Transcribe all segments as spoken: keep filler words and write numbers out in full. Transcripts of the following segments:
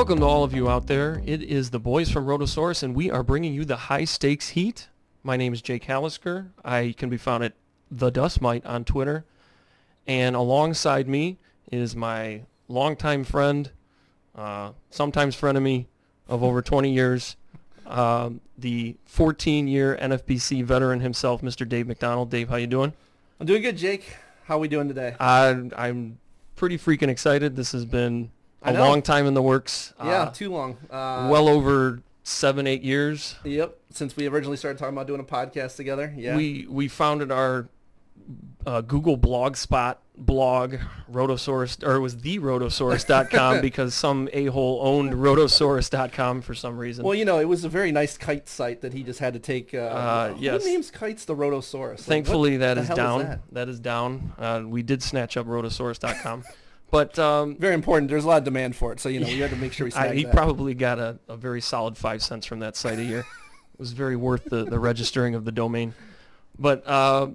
Welcome to all of you out there. It is the boys from Rotosaurus, and we are bringing you the High Stakes Heat. My name is Jake Hallisker. I can be found at The Dust Mite on Twitter. And alongside me is my longtime friend, uh, sometimes frenemy of over twenty years, um, the fourteen-year N F B C veteran himself, Mister Dave McDonald. Dave, how you doing? I'm doing good, Jake. How are we doing today? I, I'm pretty freaking excited. This has been a long time in the works. Yeah, uh, too long. Uh, well over seven, eight years. Yep, since we originally started talking about doing a podcast together. Yeah, we we founded our uh, Google Blogspot blog, Rotosaurus, or it was the Rotosaurus dot com because some a-hole owned Rotosaurus dot com for some reason. Well, you know, it was a very nice kite site that he just had to take. Uh, uh, yes. Who names kites the Rotosaurus? Like, Thankfully, that is down. Is that? that is down. Uh, we did snatch up Rotosaurus dot com. But um, very important. There's a lot of demand for it, so you know we had to make sure we snag I, he that. He probably got a, a very solid five cents from that site a year. It was very worth the, the registering of the domain. But uh,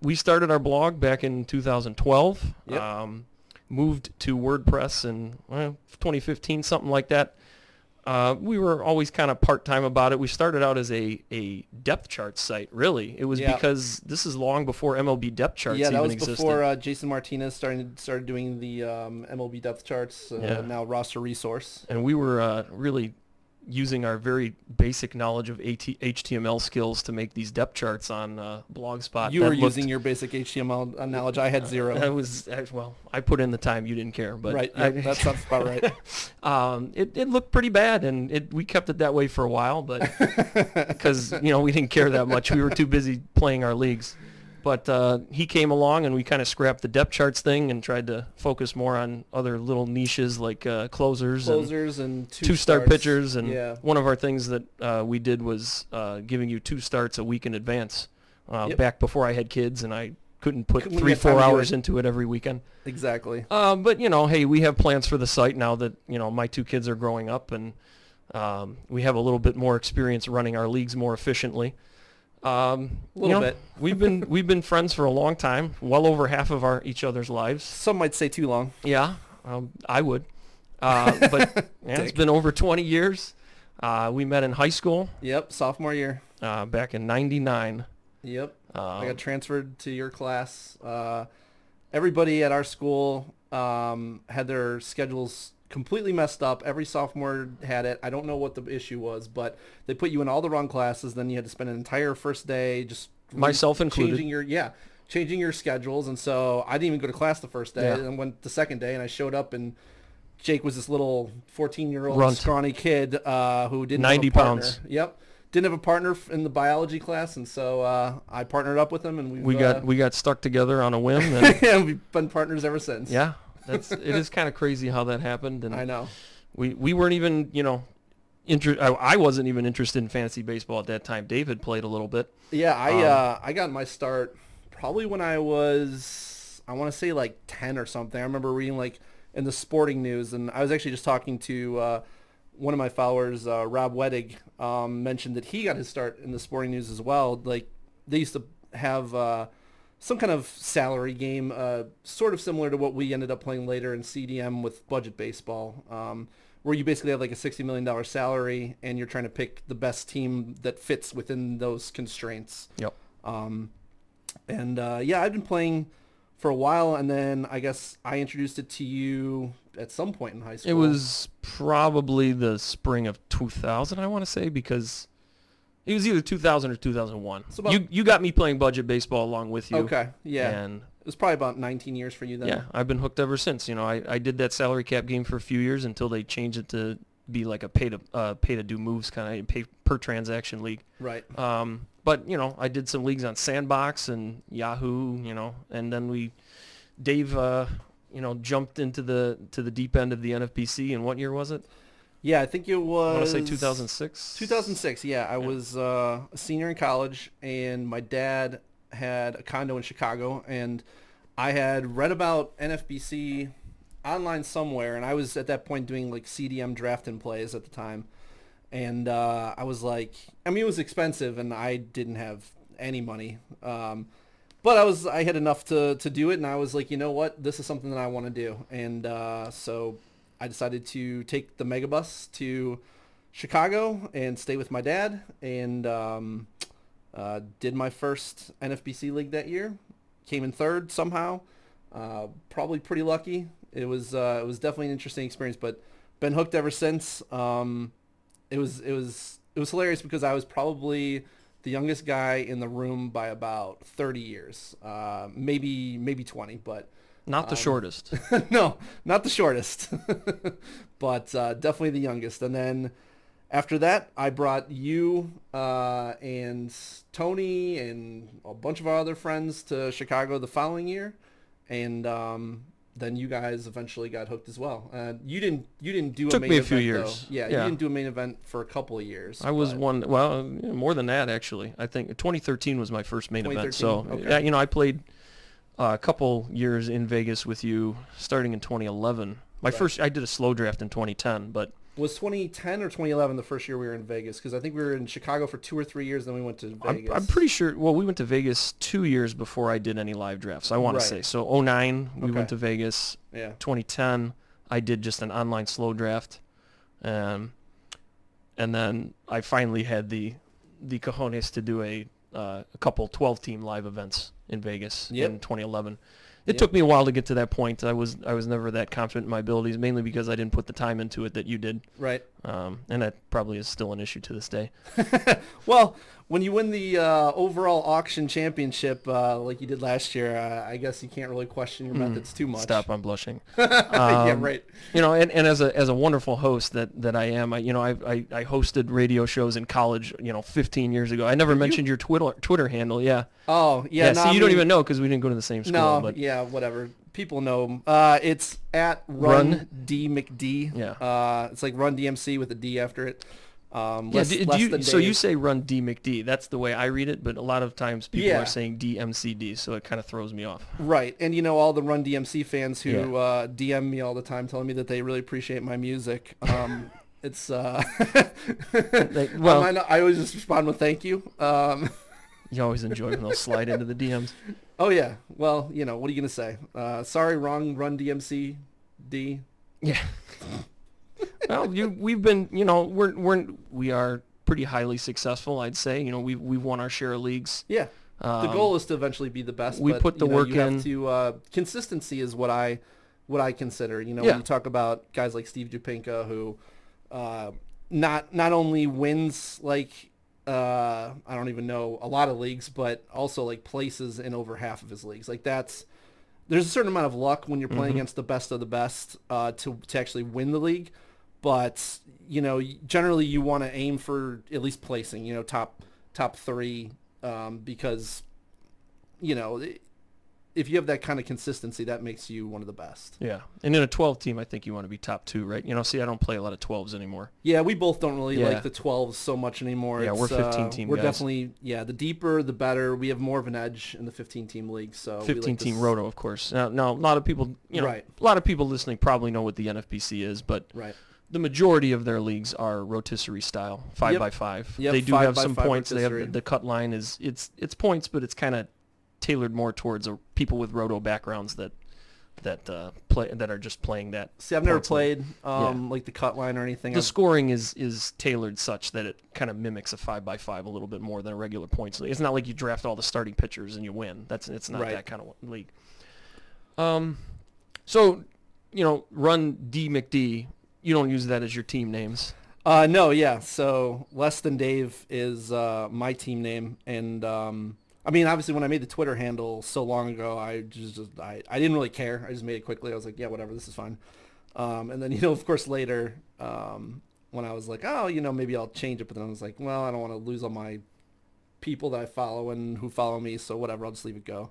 we started our blog back in two thousand twelve. Yep. Um, moved to WordPress in well, twenty fifteen, something like that. Uh, we were always kind of part time about it. We started out as a, a depth chart site, really. It was yeah. because this is long before M L B depth charts even existed. Yeah, that was before uh, Jason Martinez started started doing the um, M L B depth charts. Uh, yeah. Now roster resource. And we were uh, really using our very basic knowledge of H T M L skills to make these depth charts on uh, Blogspot. You were using looked, your basic H T M L knowledge. I had zero. I was I, well. I put in the time. You didn't care, but right. Yeah, I, that sounds about right. um, it it looked pretty bad, and it we kept it that way for a while, but because you know we didn't care that much, we were too busy playing our leagues. But uh, he came along, and we kind of scrapped the depth charts thing and tried to focus more on other little niches like uh, closers, closers and, and two two-star pitchers. And yeah. one of our things that uh, we did was uh, giving you two starts a week in advance uh, yep. back before I had kids, and I couldn't put couldn't three, four hours it. into it every weekend. Exactly. Um, but, you know, hey, we have plans for the site now that, you know, my two kids are growing up, and um, we have a little bit more experience running our leagues more efficiently. Um, a little you know, bit. we've been we've been friends for a long time, well over half of our each other's lives. Some might say too long. Yeah, um, I would. Uh, but yeah, it's been over twenty years. Uh, we met in high school. Yep, sophomore year. Uh, back in ninety-nine. Yep. Um, I got transferred to your class. Uh, everybody at our school um, had their schedules completely messed up. Every sophomore had it. I don't know what the issue was, but they put you in all the wrong classes. Then you had to spend an entire first day just myself re- included changing your yeah changing your schedules. And so I didn't even go to class the first day. Yeah. And went the second day, and I showed up, and Jake was this little fourteen year old Runt. scrawny kid uh who didn't ninety have a partner. pounds. Yep, didn't have a partner in the biology class, and so uh I partnered up with him, and we've, we got uh, we got stuck together on a whim, and yeah, we've been partners ever since. Yeah. That's it is kind of crazy how that happened, and I know we we weren't even you know inter- I, I wasn't even interested in fantasy baseball at that time. David played a little bit. Yeah, I um, uh, I got my start probably when I was I want to say like ten or something. I remember reading like in the sporting news, and I was actually just talking to uh, one of my followers, uh, Rob Wettig, um, mentioned that he got his start in the sporting news as well. Like they used to have. Uh, Some kind of salary game, uh, sort of similar to what we ended up playing later in C D M with budget baseball, um, where you basically have like a sixty million dollars salary, and you're trying to pick the best team that fits within those constraints. Yep. Um, and uh, yeah, I've been playing for a while, and then I guess I introduced it to you at some point in high school. It was probably the spring of two thousand, I want to say, because... It was either two thousand or two thousand one. So about, you you got me playing budget baseball along with you. Okay, yeah. And it was probably about nineteen years for you then. Yeah, I've been hooked ever since. You know, I, I did that salary cap game for a few years until they changed it to be like a pay to uh, pay to do moves kind of pay per transaction league. Right. Um, but you know, I did some leagues on Sandbox and Yahoo. You know, and then we, Dave, uh, you know, jumped into the to the deep end of the N F B C. And what year was it? Yeah, I think it was... I want to say two thousand six. two thousand six, yeah. I yeah. was uh, a senior in college, and my dad had a condo in Chicago, and I had read about N F B C online somewhere, and I was at that point doing like C D M draft and plays at the time. And uh, I was like... I mean, it was expensive, and I didn't have any money. Um, but I was I had enough to, to do it, and I was like, you know what? This is something that I want to do. And uh, so... I decided to take the megabus to Chicago and stay with my dad, and um, uh, did my first N F B C league that year. Came in third somehow. Uh, probably pretty lucky. It was uh, it was definitely an interesting experience, but been hooked ever since. Um, it was it was it was hilarious because I was probably the youngest guy in the room by about thirty years, uh, maybe maybe twenty, but not the um, shortest. No, not the shortest, but uh, definitely the youngest. And then after that, I brought you uh, and Tony and a bunch of our other friends to Chicago the following year, and um, then you guys eventually got hooked as well. Uh, you didn't. You didn't do. It a took main me a few event, years. Yeah, yeah, you didn't do a main event for a couple of years. I was but... one. Well, more than that actually. I think twenty thirteen was my first main event. So okay. You know, I played a couple years in Vegas with you, starting in twenty eleven. My right. first. I did a slow draft in twenty ten, but. Was twenty ten or twenty eleven the first year we were in Vegas? Because I think we were in Chicago for two or three years, then we went to Vegas. I'm, I'm pretty sure. Well, we went to Vegas two years before I did any live drafts, I want right. to say. So oh nine, we okay. went to Vegas. Yeah. twenty ten, I did just an online slow draft. Um, and then I finally had the the cojones to do a, uh, a couple twelve-team live events in Vegas yep. in twenty eleven. It yep. took me a while to get to that point. I was I was never that confident in my abilities, mainly because I didn't put the time into it that you did. Right. Um, and that probably is still an issue to this day. Well, when you win the uh, overall auction championship uh, like you did last year, uh, I guess you can't really question your mm, methods too much. Stop, I'm blushing. um, yeah, right. You know, and, and as a as a wonderful host that, that I am, I you know I, I I hosted radio shows in college, you know, fifteen years ago. I never Did mentioned you? your Twitter Twitter handle. Yeah. Oh yeah. Yeah no, so you I don't mean, even know because we didn't go to the same school. No. But. Yeah. Yeah, whatever. People know. Uh, it's at Run, Run. D McD. Yeah. Uh, it's like Run D M C with a D after it. Um, yeah, less, do, less do you, than so you say Run D McD. That's the way I read it, but a lot of times people yeah. are saying D M C D, so it kind of throws me off. Right, and you know all the Run D M C fans who yeah. uh, D M me all the time telling me that they really appreciate my music. Um, it's uh, like, well, I, I always just respond with thank you. Um, you always enjoy when they'll slide into the D Ms. Oh, yeah. Well, you know, what are you going to say? Uh, sorry, wrong, Run D M C, D. Yeah. Well, you, we've been, you know, we're, we're, we are pretty highly successful, I'd say. You know, we've, we've won our share of leagues. Yeah. Um, the goal is to eventually be the best. We but, put the you know, work you have in. To, uh, consistency is what I what I consider. You know, yeah. when you talk about guys like Steve Dupinka, who uh, not not only wins, like, uh I don't even know a lot of leagues, but also like places in over half of his leagues. Like that's there's a certain amount of luck when you're playing mm-hmm. against the best of the best uh to, to actually win the league, but you know generally you want to aim for at least placing, you know, top top three, um because you know if you have that kind of consistency, that makes you one of the best. Yeah. And in a twelve team, I think you want to be top two, right? You know, see, I don't play a lot of twelves anymore. Yeah, we both don't really yeah. like the twelves so much anymore. Yeah, it's, we're fifteen-team uh, We're guys. Definitely, yeah, the deeper, the better. We have more of an edge in the fifteen-team league. So fifteen-team like roto, of course. Now, now, a lot of people, you know, right. a lot of people listening probably know what the N F B C is, but right. the majority of their leagues are rotisserie style, five yep. by five. Yep, they do five have some points. Rotisserie. They have the cut line is it's it's points, but it's kind of tailored more towards a, people with roto backgrounds that that uh, play that are just playing that. See, I've never played um, yeah. like the cut line or anything. The I've... scoring is is tailored such that it kind of mimics a five by five a little bit more than a regular points league. It's not like you draft all the starting pitchers and you win. That's it's not right. that kind of league. Um, so you know, Run D McD. You don't use that as your team names. Uh, no, yeah. So Less Than Dave is uh, my team name, and. Um, I mean, obviously, when I made the Twitter handle so long ago, I just, just I, I didn't really care. I just made it quickly. I was like, yeah, whatever, this is fine. Um, and then, you know, of course, later um, when I was like, oh, you know, maybe I'll change it. But then I was like, well, I don't want to lose all my people that I follow and who follow me. So whatever, I'll just leave it go.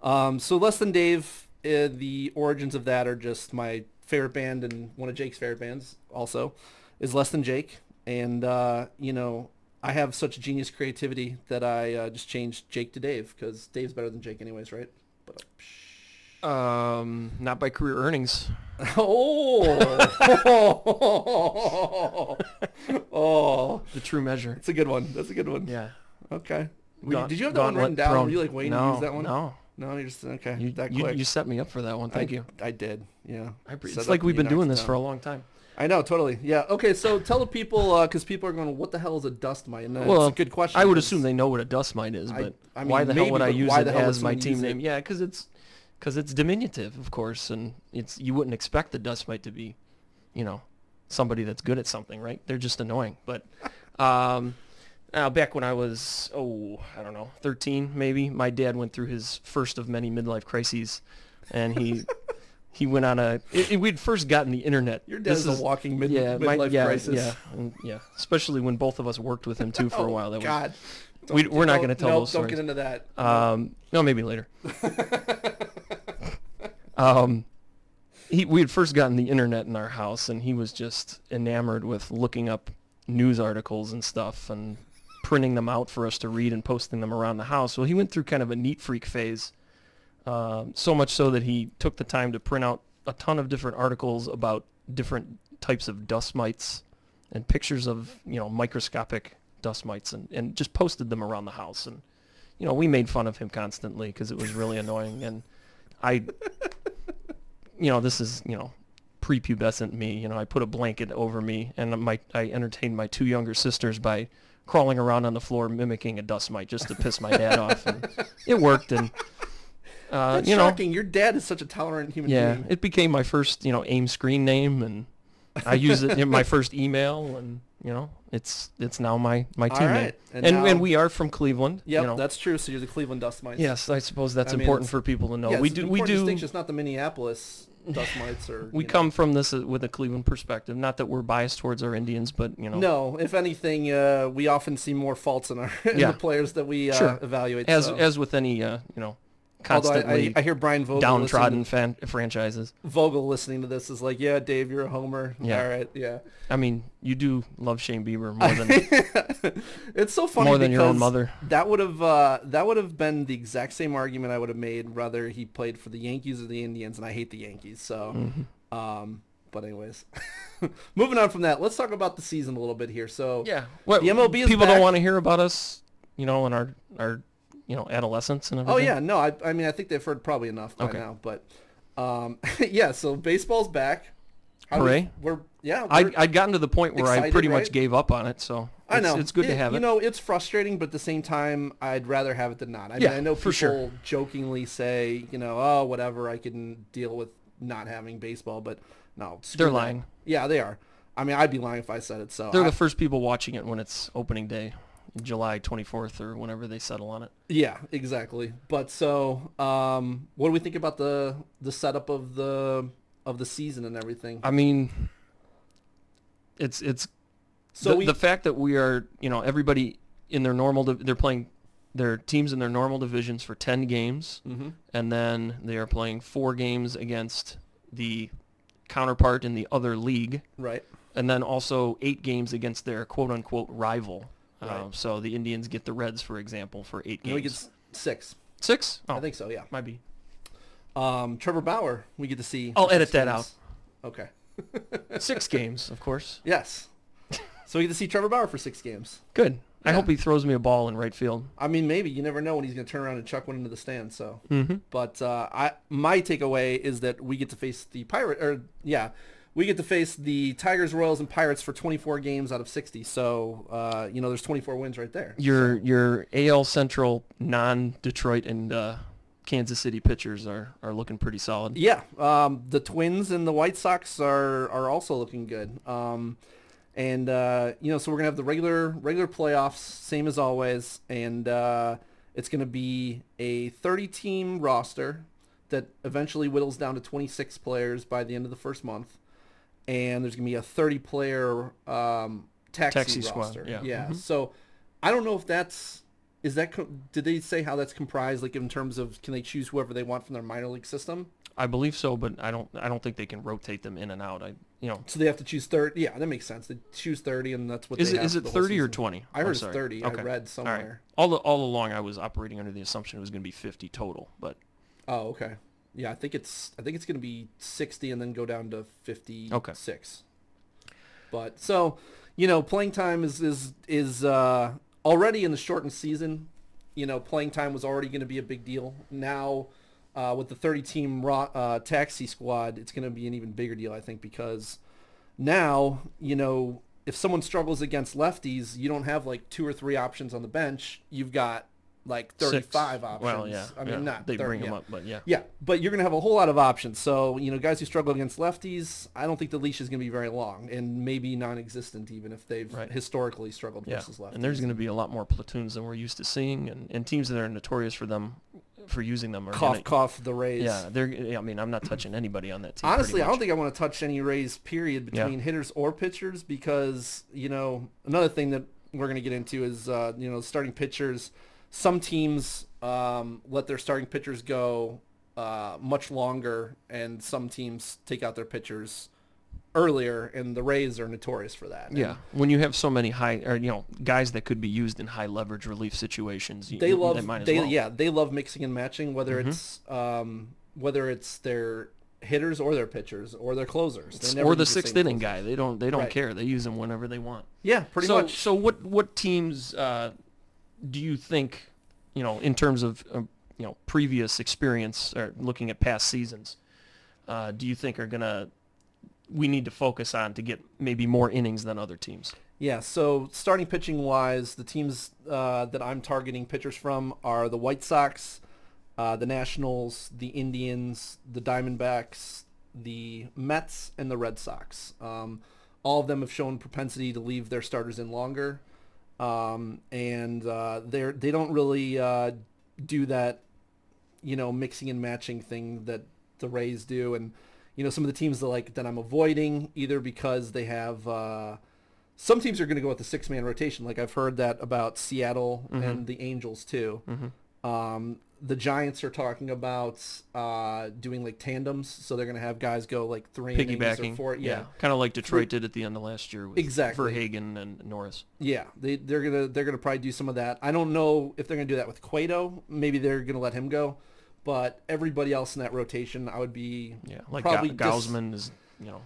Um, so Less Than Dave, uh, the origins of that are just my favorite band, and one of Jake's favorite bands also is Less Than Jake. And, uh, you know, I have such genius creativity that I uh, just changed Jake to Dave because Dave's better than Jake anyways, right? But, uh, um, not by career earnings. oh. oh, the true measure. That's a good one. That's a good one. Yeah. Okay. Gaunt, did you have that one written down? Were you like waiting no, to use that one? No, No, you just, okay, you, that quick. You, you set me up for that one. Thank I, you. I did, yeah. I, it's set like we've been doing this down. for a long time. I know, totally. Yeah. Okay, so tell the people, because uh, people are going, what the hell is a dust mite? Uh, well, it's a good question. I would assume they know what a dust mite is, but I, I mean, why the maybe, hell would I use it as my team name? It? Yeah, because it's because it's diminutive, of course, and it's you wouldn't expect the dust mite to be, you know, somebody that's good at something, right? They're just annoying. But um, now back when I was, oh, I don't know, thirteen maybe, my dad went through his first of many midlife crises, and he... He went on a... It, it, we'd first gotten the internet. Your dad's a walking mid, yeah, midlife my, yeah, crisis. Yeah, and, yeah, especially when both of us worked with him, too, for oh, a while. That God. Was, we, we're not going to tell no, those stories. No, don't get into that. Um, no, maybe later. um, he, we had first gotten the internet in our house, and he was just enamored with looking up news articles and stuff and printing them out for us to read and posting them around the house. Well, he went through kind of a neat freak phase. Uh, so much so that he took the time to print out a ton of different articles about different types of dust mites and pictures of, you know, microscopic dust mites and, and just posted them around the house. And, you know, we made fun of him constantly because it was really annoying. And I, you know, this is, you know, prepubescent me. You know, I put a blanket over me and my I entertained my two younger sisters by crawling around on the floor mimicking a dust mite just to piss my dad off. And it worked. And... Uh, That's you shocking. Know, your dad is such a tolerant human yeah, being. Yeah, it became my first, you know, AIM screen name, and I use it in my first email, and you know, it's it's now my my team right. name. And and, now, and we are from Cleveland. Yeah, you know. That's true. So you're the Cleveland Dust Mites. Yes, I suppose that's I mean, important for people to know. Yeah, we do. We do. It's not the Minneapolis Dust Mites, or we know. Come from this with a Cleveland perspective. Not that we're biased towards our Indians, but you know. No, if anything, uh, we often see more faults in our in yeah. the players that we uh, sure. evaluate. As so. as with any, uh, you know. Constantly I, I hear Brian Vogel downtrodden fan, franchises. Vogel listening to this is like, yeah, Dave, you're a homer. Yeah. All right, yeah. I mean, you do love Shane Bieber more than it's so funny more than your own mother. That would have uh, that would have been the exact same argument I would have made whether he played for the Yankees or the Indians, and I hate the Yankees. So, mm-hmm. um, but anyways, moving on from that, let's talk about the season a little bit here. So yeah, what, the M L B is people back. Don't want to hear about us, you know, and our our. You know, adolescence and everything? Oh, yeah. No, I I mean, I think they've heard probably enough by okay. now. But, um, yeah, so baseball's back. I Hooray. Was, we're, yeah. We're I, I'd gotten to the point where excited, I pretty right? much gave up on it, so I know. It's, it's good it, to have it. You know, it's frustrating, but at the same time, I'd rather have it than not. I yeah, mean, I know people sure. jokingly say, you know, oh, whatever, I can deal with not having baseball, but no. They're that. lying. Yeah, they are. I mean, I'd be lying if I said it, so. They're I, the first people watching it when it's opening day. July twenty-fourth or whenever they settle on it. Yeah, exactly. But so, um, what do we think about the the setup of the of the season and everything? I mean, it's it's so the, we, the fact that we are, you know, everybody in their normal they're playing their teams in their normal divisions for ten games, mm-hmm. and then they are playing four games against the counterpart in the other league, right? And then also eight games against their quote unquote rival. Right. Um, so the Indians get the Reds, for example, for eight games. No, we get six. Six? Oh, I think so, yeah. Might be. Um, Trevor Bauer, we get to see. I'll edit that games. out. Okay. Six games, of course. Yes. So we get to see Trevor Bauer for six games. Good. Yeah. I hope he throws me a ball in right field. I mean, maybe. You never know when he's going to turn around and chuck one into the stand. So, mm-hmm. But uh, I my takeaway is that we get to face the Pirate, or yeah. We get to face the Tigers, Royals, and Pirates for twenty-four games out of sixty. So, uh, you know, there's twenty-four wins right there. Your your A L Central, non-Detroit, and uh, Kansas City pitchers are, are looking pretty solid. Yeah. Um, the Twins and the White Sox are, are also looking good. Um, and, uh, you know, so we're going to have the regular regular playoffs, same as always. And uh, it's going to be a thirty-team roster that eventually whittles down to twenty-six players by the end of the first month. And there's going to be a thirty-player um, taxi, taxi roster. Squad, yeah. yeah. Mm-hmm. So I don't know if that's – is that co- – did they say how that's comprised, like in terms of can they choose whoever they want from their minor league system? I believe so, but I don't I don't think they can rotate them in and out. I you know. So they have to choose thirty. Yeah, that makes sense. They choose thirty, and that's what is they it, have Is it thirty or twenty? I heard it's thirty. Okay. I read somewhere. All right. All, the, all along I was operating under the assumption it was going to be fifty total. But Oh, okay. Yeah, I think it's I think it's going to be sixty and then go down to fifty-six. Okay. But so, you know, playing time is is is uh, already in the shortened season. you know, playing time was already going to be a big deal. Now, uh, with the thirty-team uh, taxi squad, it's going to be an even bigger deal, I think, because now, you know, if someone struggles against lefties, you don't have, like, two or three options on the bench. You've got, like, thirty-five Six. Options. Well, yeah. I mean, yeah. not They thirty, bring them yeah. up, but yeah. Yeah, but you're going to have a whole lot of options. So, you know, guys who struggle against lefties, I don't think the leash is going to be very long, and maybe non-existent even if they've right. historically struggled yeah. versus lefties. And there's going to be a lot more platoons than we're used to seeing, and, and teams that are notorious for them, for using them. Are cough, gonna, cough, the Rays. Yeah, they're. I mean, I'm not touching anybody on that team. Honestly, I don't think I want to touch any Rays, period, between yeah. hitters or pitchers because, you know, another thing that we're going to get into is, uh, you know, starting pitchers. Some teams um, let their starting pitchers go uh, much longer, and some teams take out their pitchers earlier, and the Rays are notorious for that. Yeah, and when you have so many high, or you know, guys that could be used in high leverage relief situations, they you, love, they might as they, well. Yeah, they love mixing and matching, whether mm-hmm. it's um, whether it's their hitters or their pitchers or their closers, they never or the sixth inning guy. They don't they don't right. care. They use them whenever they want. Yeah, pretty so, much. So what what teams uh, do you think, you know, in terms of uh, you know previous experience or looking at past seasons, uh, do you think are gonna we need to focus on to get maybe more innings than other teams? Yeah, so starting pitching-wise, the teams uh, that I'm targeting pitchers from are the White Sox, uh, the Nationals, the Indians, the Diamondbacks, the Mets, and the Red Sox. Um, all of them have shown propensity to leave their starters in longer, um, and uh, they they don't really uh, do that, you know, mixing and matching thing that the Rays do, and you know, some of the teams that like that I'm avoiding either because they have uh, some teams are going to go with the six-man rotation. Like I've heard that about Seattle mm-hmm. and the Angels too. Mm-hmm. Um, the Giants are talking about uh, doing like tandems, so they're going to have guys go like three innings or four. Yeah, yeah. Kind of like Detroit did at the end of last year with exactly. Verhagen and Norris. Yeah, they they're gonna they're gonna probably do some of that. I don't know if they're gonna do that with Cueto. Maybe they're gonna let him go. But everybody else in that rotation, I would be yeah, like probably Ga- Gausman dis- is, you know,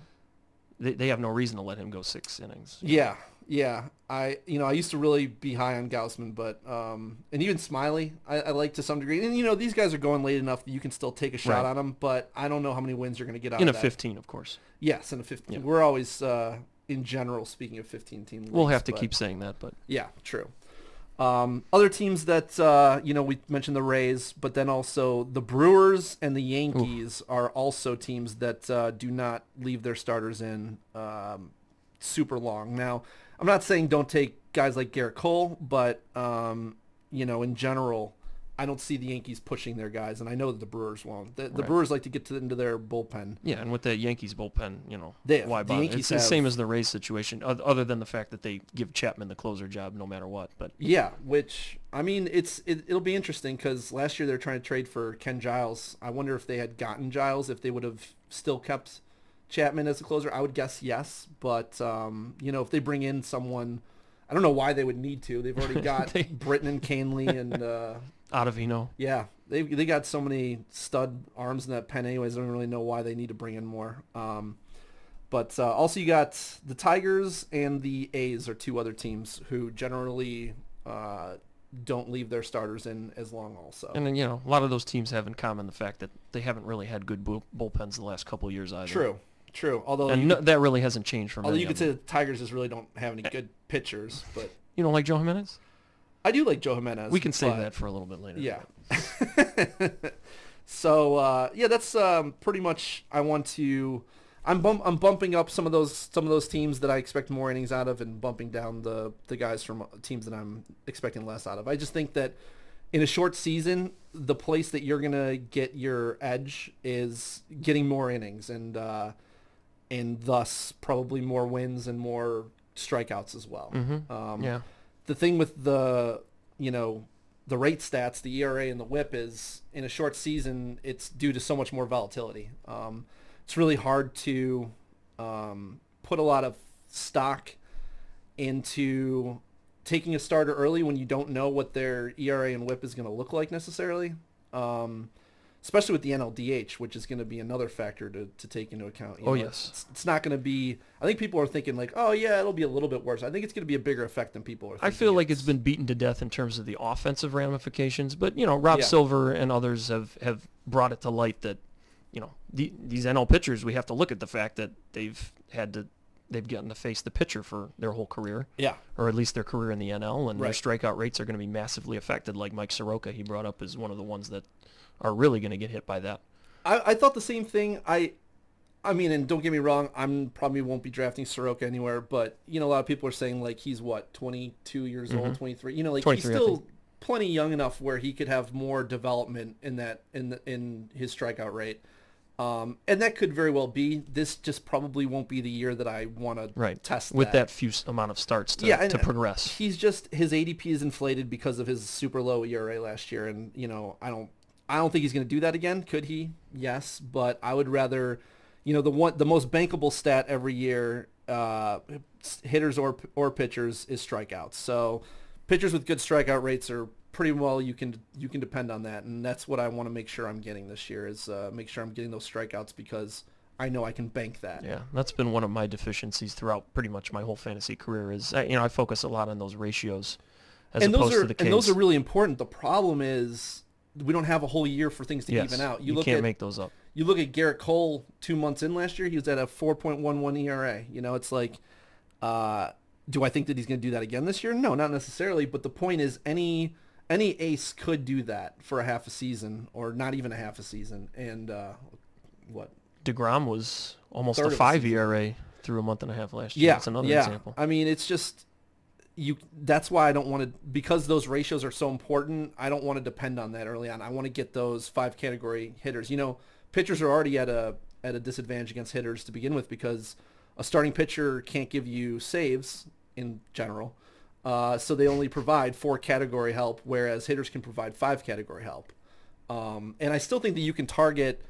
they they have no reason to let him go six innings. Yeah, know. yeah. I you know I used to really be high on Gausman, but um, and even Smiley, I, I like to some degree. And you know these guys are going late enough that you can still take a shot right. on them. But I don't know how many wins you're going to get out in of that. fifteen, of course. Yes, in a fifteen. Yeah. We're always uh, in general speaking of fifteen team leagues. We'll have to but, keep saying that, but yeah, true. Um, other teams that, uh, you know, we mentioned the Rays, but then also the Brewers and the Yankees Ooh. Are also teams that uh, do not leave their starters in um, super long. Now, I'm not saying don't take guys like Garrett Cole, but, um, you know, in general, I don't see the Yankees pushing their guys, and I know that the Brewers won't. The, the right. Brewers like to get to, into their bullpen. Yeah, and with the Yankees bullpen, you know, they have, why bother? The it's have, the same as the Rays situation, other than the fact that they give Chapman the closer job no matter what. But yeah, which, I mean, it's it, it'll be interesting because last year they were trying to trade for Ken Giles. I wonder if they had gotten Giles, if they would have still kept Chapman as a closer. I would guess yes, but, um, you know, if they bring in someone, I don't know why they would need to. They've already got they... Britton and Canely and... Uh, Ottavino. Yeah, they they got so many stud arms in that pen anyways. I don't really know why they need to bring in more. Um, but uh, also you got the Tigers and the A's are two other teams who generally uh, don't leave their starters in as long also. And then, you know, a lot of those teams have in common the fact that they haven't really had good bull- bullpens the last couple of years either. True. True. Although and no, could, that really hasn't changed from. Although you could say the Tigers just really don't have any good pitchers, but you don't like Joe Jimenez? I do like Joe Jimenez. We can save that for a little bit later. Yeah. so, uh, yeah, that's um, pretty much I want to I'm – bump, I'm bumping up some of those some of those teams that I expect more innings out of and bumping down the, the guys from teams that I'm expecting less out of. I just think that in a short season, the place that you're going to get your edge is getting more innings and, uh, and thus probably more wins and more strikeouts as well. Mm-hmm. Um, yeah. The thing with the, you know, the rate stats, the E R A and the WHIP is in a short season, it's due to so much more volatility. Um, it's really hard to um, put a lot of stock into taking a starter early when you don't know what their E R A and WHIP is going to look like necessarily. Um, especially with the N L D H, which is going to be another factor to, to take into account. You know, oh, yes. It's, it's not going to be – I think people are thinking like, oh, yeah, it'll be a little bit worse. I think it's going to be a bigger effect than people are thinking. I feel like it's, it's been beaten to death in terms of the offensive ramifications. But, you know, Rob yeah. Silver and others have, have brought it to light that, you know, the, these N L pitchers, we have to look at the fact that they've had to – they've gotten to face the pitcher for their whole career. Yeah. Or at least their career in the N L, and right. their strikeout rates are going to be massively affected, like Mike Soroka, he brought up, is one of the ones that are really going to get hit by that. I, I thought the same thing. I I mean, and don't get me wrong, I'm probably won't be drafting Soroka anywhere, but, you know, a lot of people are saying, like, he's, what, twenty-two years mm-hmm. old, twenty-three? You know, like, he's still plenty young enough where he could have more development in that in the, in his strikeout rate. Um, and that could very well be. This just probably won't be the year that I want to right. test with that. that few amount of starts to, yeah, to progress. He's just his A D P is inflated because of his super low E R A last year, and you know I don't I don't think he's going to do that again. Could he? Yes, but I would rather, you know, the one the most bankable stat every year, uh, hitters or or pitchers, is strikeouts. So pitchers with good strikeout rates are pretty well you can you can depend on that, and that's what I want to make sure I'm getting this year is uh, make sure I'm getting those strikeouts because I know I can bank that. Yeah, that's been one of my deficiencies throughout pretty much my whole fantasy career is I, you know I focus a lot on those ratios as and opposed those are, to the Ks. And those are really important. The problem is we don't have a whole year for things to yes, even out. You, you look can't at, make those up. You look at Garrett Cole two months in last year, he was at a four point one one E R A. You know, it's like, uh, do I think that he's going to do that again this year? No, not necessarily. But the point is any. Any ace could do that for a half a season, or not even a half a season. And uh, what? DeGrom was almost a five E R A through a month and a half last year. Yeah, that's another yeah. example. I mean, it's just you. That's why I don't want to, because those ratios are so important. I don't want to depend on that early on. I want to get those five category hitters. You know, pitchers are already at a at a disadvantage against hitters to begin with because a starting pitcher can't give you saves in general. Uh, so they only provide four category help, whereas hitters can provide five category help. Um, and I still think that you can target,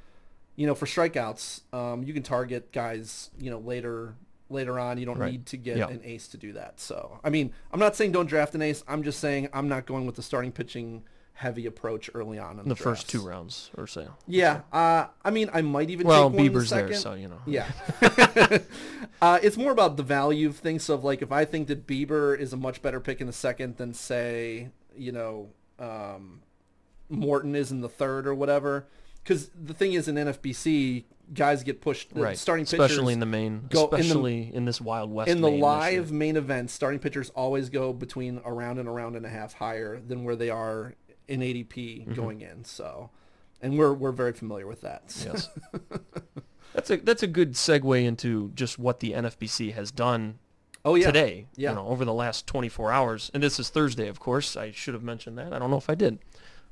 you know, for strikeouts, um, you can target guys, you know, later later on. You don't right. need to get yep. an ace to do that. So, I mean, I'm not saying don't draft an ace. I'm just saying I'm not going with the starting pitching heavy approach early on in the, the first two rounds or so. Yeah. So. Uh, I mean, I might even well, take one Bieber's in the second. there, so, you know. Yeah. uh, it's more about the value of things. So, like, if I think that Bieber is a much better pick in the second than, say, you know, um, Morton is in the third or whatever. Because the thing is, in N F B C, guys get pushed. Right. Starting pitchers, especially in the main, especially in, the, in this Wild West. In the live main events, starting pitchers always go between a round and a round and a half higher than where they are in A D P mm-hmm. going in, so, and we're we're very familiar with that. So. Yes, that's a that's a good segue into just what the N F B C has done. Oh, yeah. Today, yeah. you know, over the last twenty-four hours, and this is Thursday, of course. I should have mentioned that. I don't know if I did.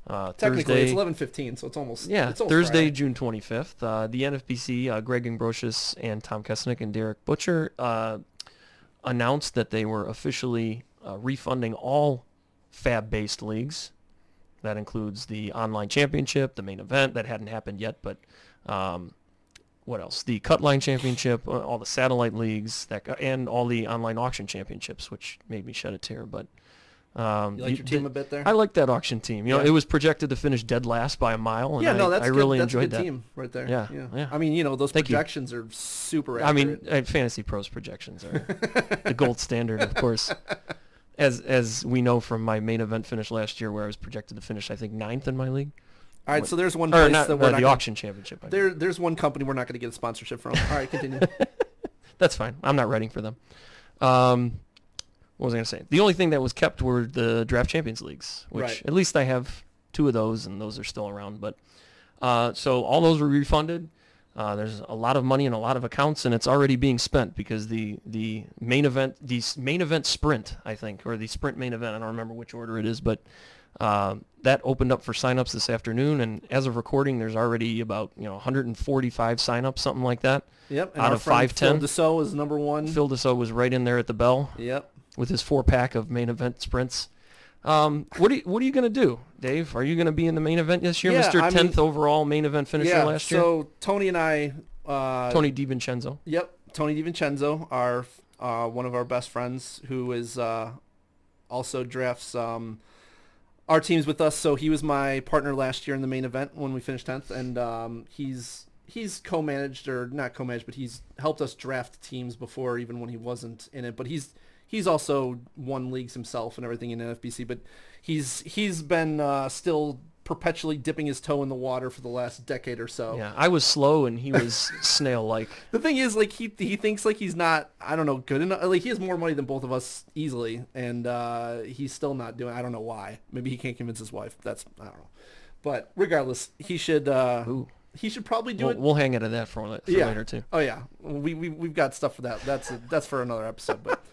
Uh, Technically, Thursday, it's eleven fifteen, so it's almost yeah. It's almost Thursday, Friday. June twenty-fifth. Uh, the N F B C, uh, Greg Ambrosius and Tom Kesnick and Derek Butcher uh, announced that they were officially uh, refunding all F A B-based leagues. That includes the online championship, the main event. That hadn't happened yet, but um, what else? The Cutline Championship, all the satellite leagues, that, and all the online auction championships, which made me shed a tear. But um, you like you, your team did, a bit there? I like that auction team. You yeah. know, it was projected to finish dead last by a mile, and yeah, no, that's I, I really that's enjoyed that. Team right there. Yeah, yeah. yeah. I mean, you know, those Thank projections you. are super accurate. I mean, Fantasy Pros projections are the gold standard, of course. As as we know from my main event finish last year, where I was projected to finish, I think ninth in my league. All right, what? so there's one place not, that we're uh, not the gonna, auction championship. I there, mean. There's one company we're not going to get a sponsorship from. All right, continue. That's fine. I'm not writing for them. Um, what was I going to say? The only thing that was kept were the Draft Champions leagues, which right. at least I have two of those, and those are still around. But uh, so all those were refunded. Uh, there's a lot of money in a lot of accounts, and it's already being spent because the the main event, the main event sprint, I think, or the sprint main event, I don't remember which order it is, but uh, that opened up for signups this afternoon, and as of recording, there's already about you know one hundred forty-five signups, something like that. Yep. And out of five ten, Phil Dassault is number one. Phil Dassault was right in there at the bell. Yep. With his four pack of main event sprints. Um, what are you, what are you going to do, Dave? Are you going to be in the main event this year, yeah, Mister tenth I mean, overall main event finisher yeah, last year? So Tony and I, uh, Tony DiVincenzo. Yep, Tony DiVincenzo, our uh, one of our best friends, who is uh, also drafts um, our team's with us, so he was my partner last year in the main event when we finished tenth, and um, he's he's co-managed, or not co-managed, but he's helped us draft teams before, even when he wasn't in it. But he's he's also won leagues himself and everything in N F B C, but he's he's been uh, still perpetually dipping his toe in the water for the last decade or so. Yeah, I was slow and he was snail-like. The thing is, like, he he thinks, like, he's not, I don't know, good enough. Like, he has more money than both of us easily, and uh, he's still not doing I don't know why. Maybe he can't convince his wife. That's, I don't know. But regardless, he should uh, he should probably do we'll, it. We'll hang out of that for, for yeah. later, too. Oh, yeah. We, we, we've got stuff for that. That's a, that's for another episode. But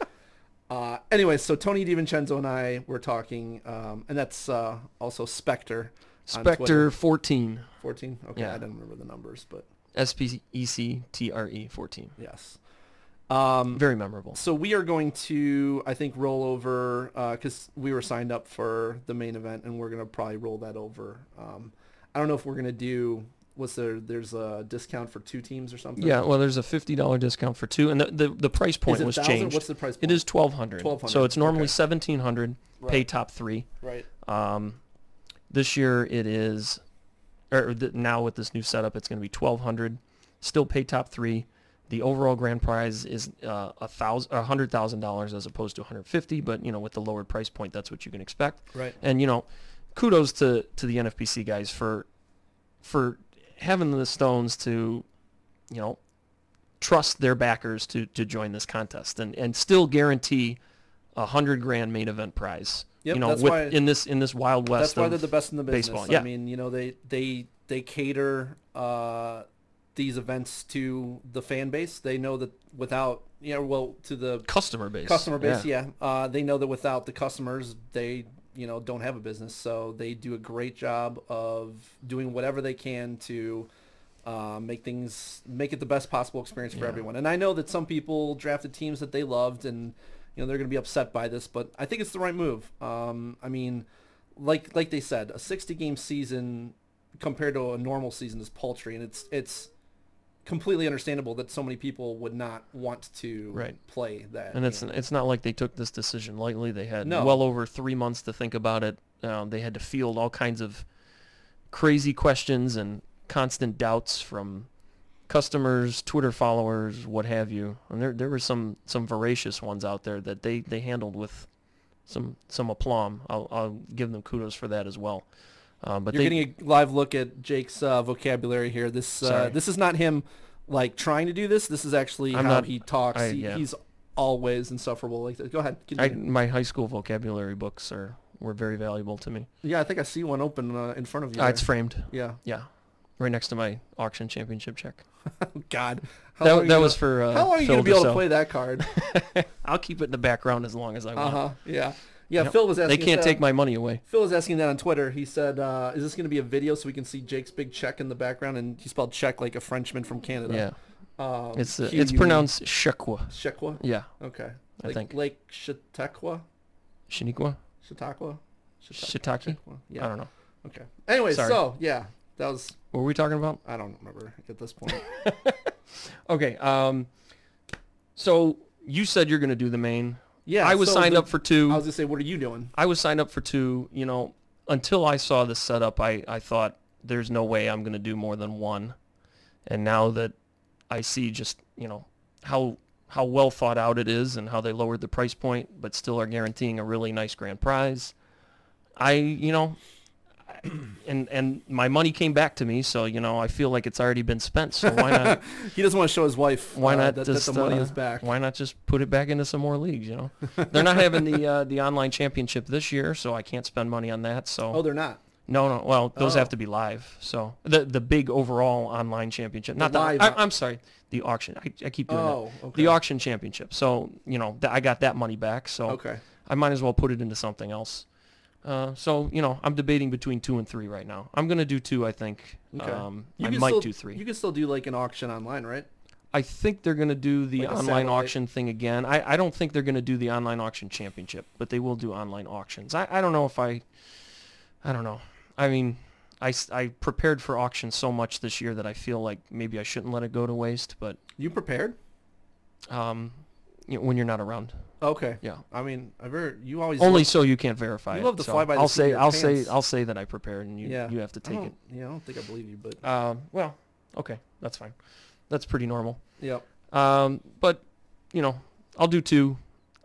uh, anyway, so Tony DiVincenzo and I were talking, um, and that's uh, also Spectre. Spectre fourteen. fourteen? Okay, yeah. I don't remember the numbers, but... S P E C T R E fourteen. Yes. Um, Very memorable. So we are going to, I think, roll over, because uh, we were signed up for the main event, and we're going to probably roll that over. Um, I don't know if we're going to do... Was there? There's a discount for two teams or something. Yeah, well, there's a fifty dollar discount for two, and the the, the price point was thousand? Changed. What's the price point? It is twelve hundred. Twelve hundred. So it's normally okay. seventeen hundred. Right. Pay top three. Right. Um, this year it is, or th- now with this new setup, it's going to be twelve hundred. Still pay top three. The overall grand prize is uh, a thousand, a hundred thousand dollars as opposed to one hundred fifty. But you know, with the lowered price point, that's what you can expect. Right. And you know, kudos to to the N F P C guys for for. having the stones to, you know, trust their backers to, to join this contest and, and still guarantee a hundred grand main event prize. Yep, you know, that's with, why, in this in this Wild West. That's why they're the best in the business. Baseball. Yeah. I mean, you know, they they they cater uh, these events to the fan base. They know that without yeah, you know, well, to the customer base. Customer base, yeah. yeah. Uh, they know that without the customers, they you know, don't have a business. So they do a great job of doing whatever they can to uh, make things, make it the best possible experience for yeah. everyone. And I know that some people drafted teams that they loved and, you know, they're going to be upset by this, but I think it's the right move. Um, I mean, like, like they said, a sixty game season compared to a normal season is paltry. And it's, it's completely understandable that so many people would not want to right. play that. And it's game. It's not like they took this decision lightly. They had no. well over three months to think about it. Um, they had to field all kinds of crazy questions and constant doubts from customers, Twitter followers, what have you. And there there were some, some voracious ones out there that they, they handled with some some aplomb. I'll, I'll give them kudos for that as well. Um, but You're they, getting a live look at Jake's uh, vocabulary here. This uh, this is not him, like, trying to do this. This is actually I'm how not, he talks. I, he, yeah. He's always insufferable. Like that. Go ahead. I, my high school vocabulary books are were very valuable to me. Yeah, I think I see one open uh, in front of you. Uh, it's framed. Yeah. Yeah. Right next to my auction championship check. Oh, God. How that that gonna, was for uh, How long are you going to be able so. to play that card? I'll keep it in the background as long as I want. Uh-huh. Yeah. Yeah, you know, Phil was asking. They can't that. take my money away. Phil was asking that on Twitter. He said, uh, "Is this going to be a video so we can see Jake's big check in the background?" And he spelled check like a Frenchman from Canada. Yeah, um, it's uh, it's pronounced Shequa. Shequa. Yeah. Okay. I like, think Lake Chautauqua. Shaniqua. Chautauqua. Chautauqua. Yeah. I don't know. Okay. Anyway, so yeah, that was. What were we talking about? I don't remember at this point. Okay. Um. So you said you're going to do the main. Yeah, I was so signed the, up for two. I was going to say, what are you doing? I was signed up for two. You know, until I saw this setup, I, I thought there's no way I'm going to do more than one. And now that I see just, you know, how how well thought out it is and how they lowered the price point, but still are guaranteeing a really nice grand prize, I, you know, and and my money came back to me, so, you know, I feel like it's already been spent, so why not? He doesn't want to show his wife why not uh, that, just, that the money uh, is back. Why not just put it back into some more leagues, you know? They're not having the uh, the online championship this year, so I can't spend money on that. So Oh, they're not? No, no. Well, those oh. have to be live, so. The the big overall online championship. Not the, live. I, I'm sorry, the auction. I, I keep doing oh, that. Okay. The auction championship. So, you know, th- I got that money back, so okay. I might as well put it into something else. Uh, so, you know, I'm debating between two and three right now. I'm going to do two, I think. Okay. Um, I might still, do three. You can still do, like, an auction online, right? I think they're going to do the like online auction thing again. I, I don't think they're going to do the online auction championship, but they will do online auctions. I, I don't know if I – I don't know. I mean, I, I prepared for auction so much this year that I feel like maybe I shouldn't let it go to waste, but – You prepared? Um, you know, when you're not around. Okay. Yeah. I mean, I've heard you always only look, so you can't verify. You love it, to so fly by. The I'll say, I'll pants. say, I'll say that I prepared, and you, yeah. you have to take it. Yeah, I don't think I believe you, but um, well, okay, that's fine. That's pretty normal. Yep. Um, but you know, I'll do two.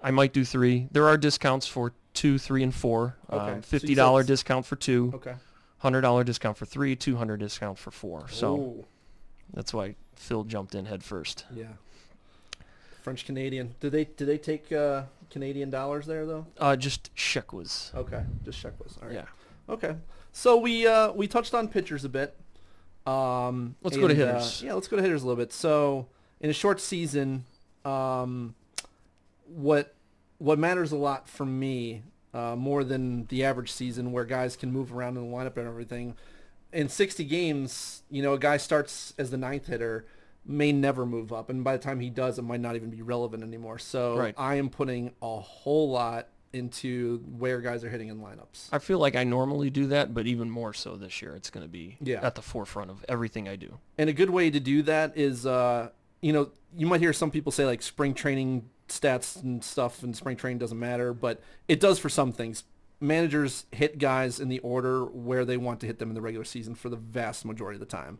I might do three. There are discounts for two, three, and four. Okay. Um, Fifty dollar so discount for two. Okay. Hundred dollar discount for three. Two hundred discount for four. So Ooh. That's why Phil jumped in head first. Yeah. French Canadian. Do they do they take uh, Canadian dollars there though? Uh, just shekels. Okay, just shekels. All right. Yeah. Okay. So we uh, we touched on pitchers a bit. Um, let's and, go to hitters. Uh, yeah, let's go to hitters a little bit. So in a short season, um, what what matters a lot for me uh, more than the average season where guys can move around in the lineup and everything. In sixty games, you know, a guy starts as the ninth hitter. May never move up, and by the time he does, it might not even be relevant anymore. So right. I am putting a whole lot into where guys are hitting in lineups. I feel like I normally do that, but even more so this year. It's going to be yeah. at the forefront of everything I do. And a good way to do that is, uh, you know, you might hear some people say like spring training stats and stuff, and spring training doesn't matter, but it does for some things. Managers hit guys in the order where they want to hit them in the regular season for the vast majority of the time.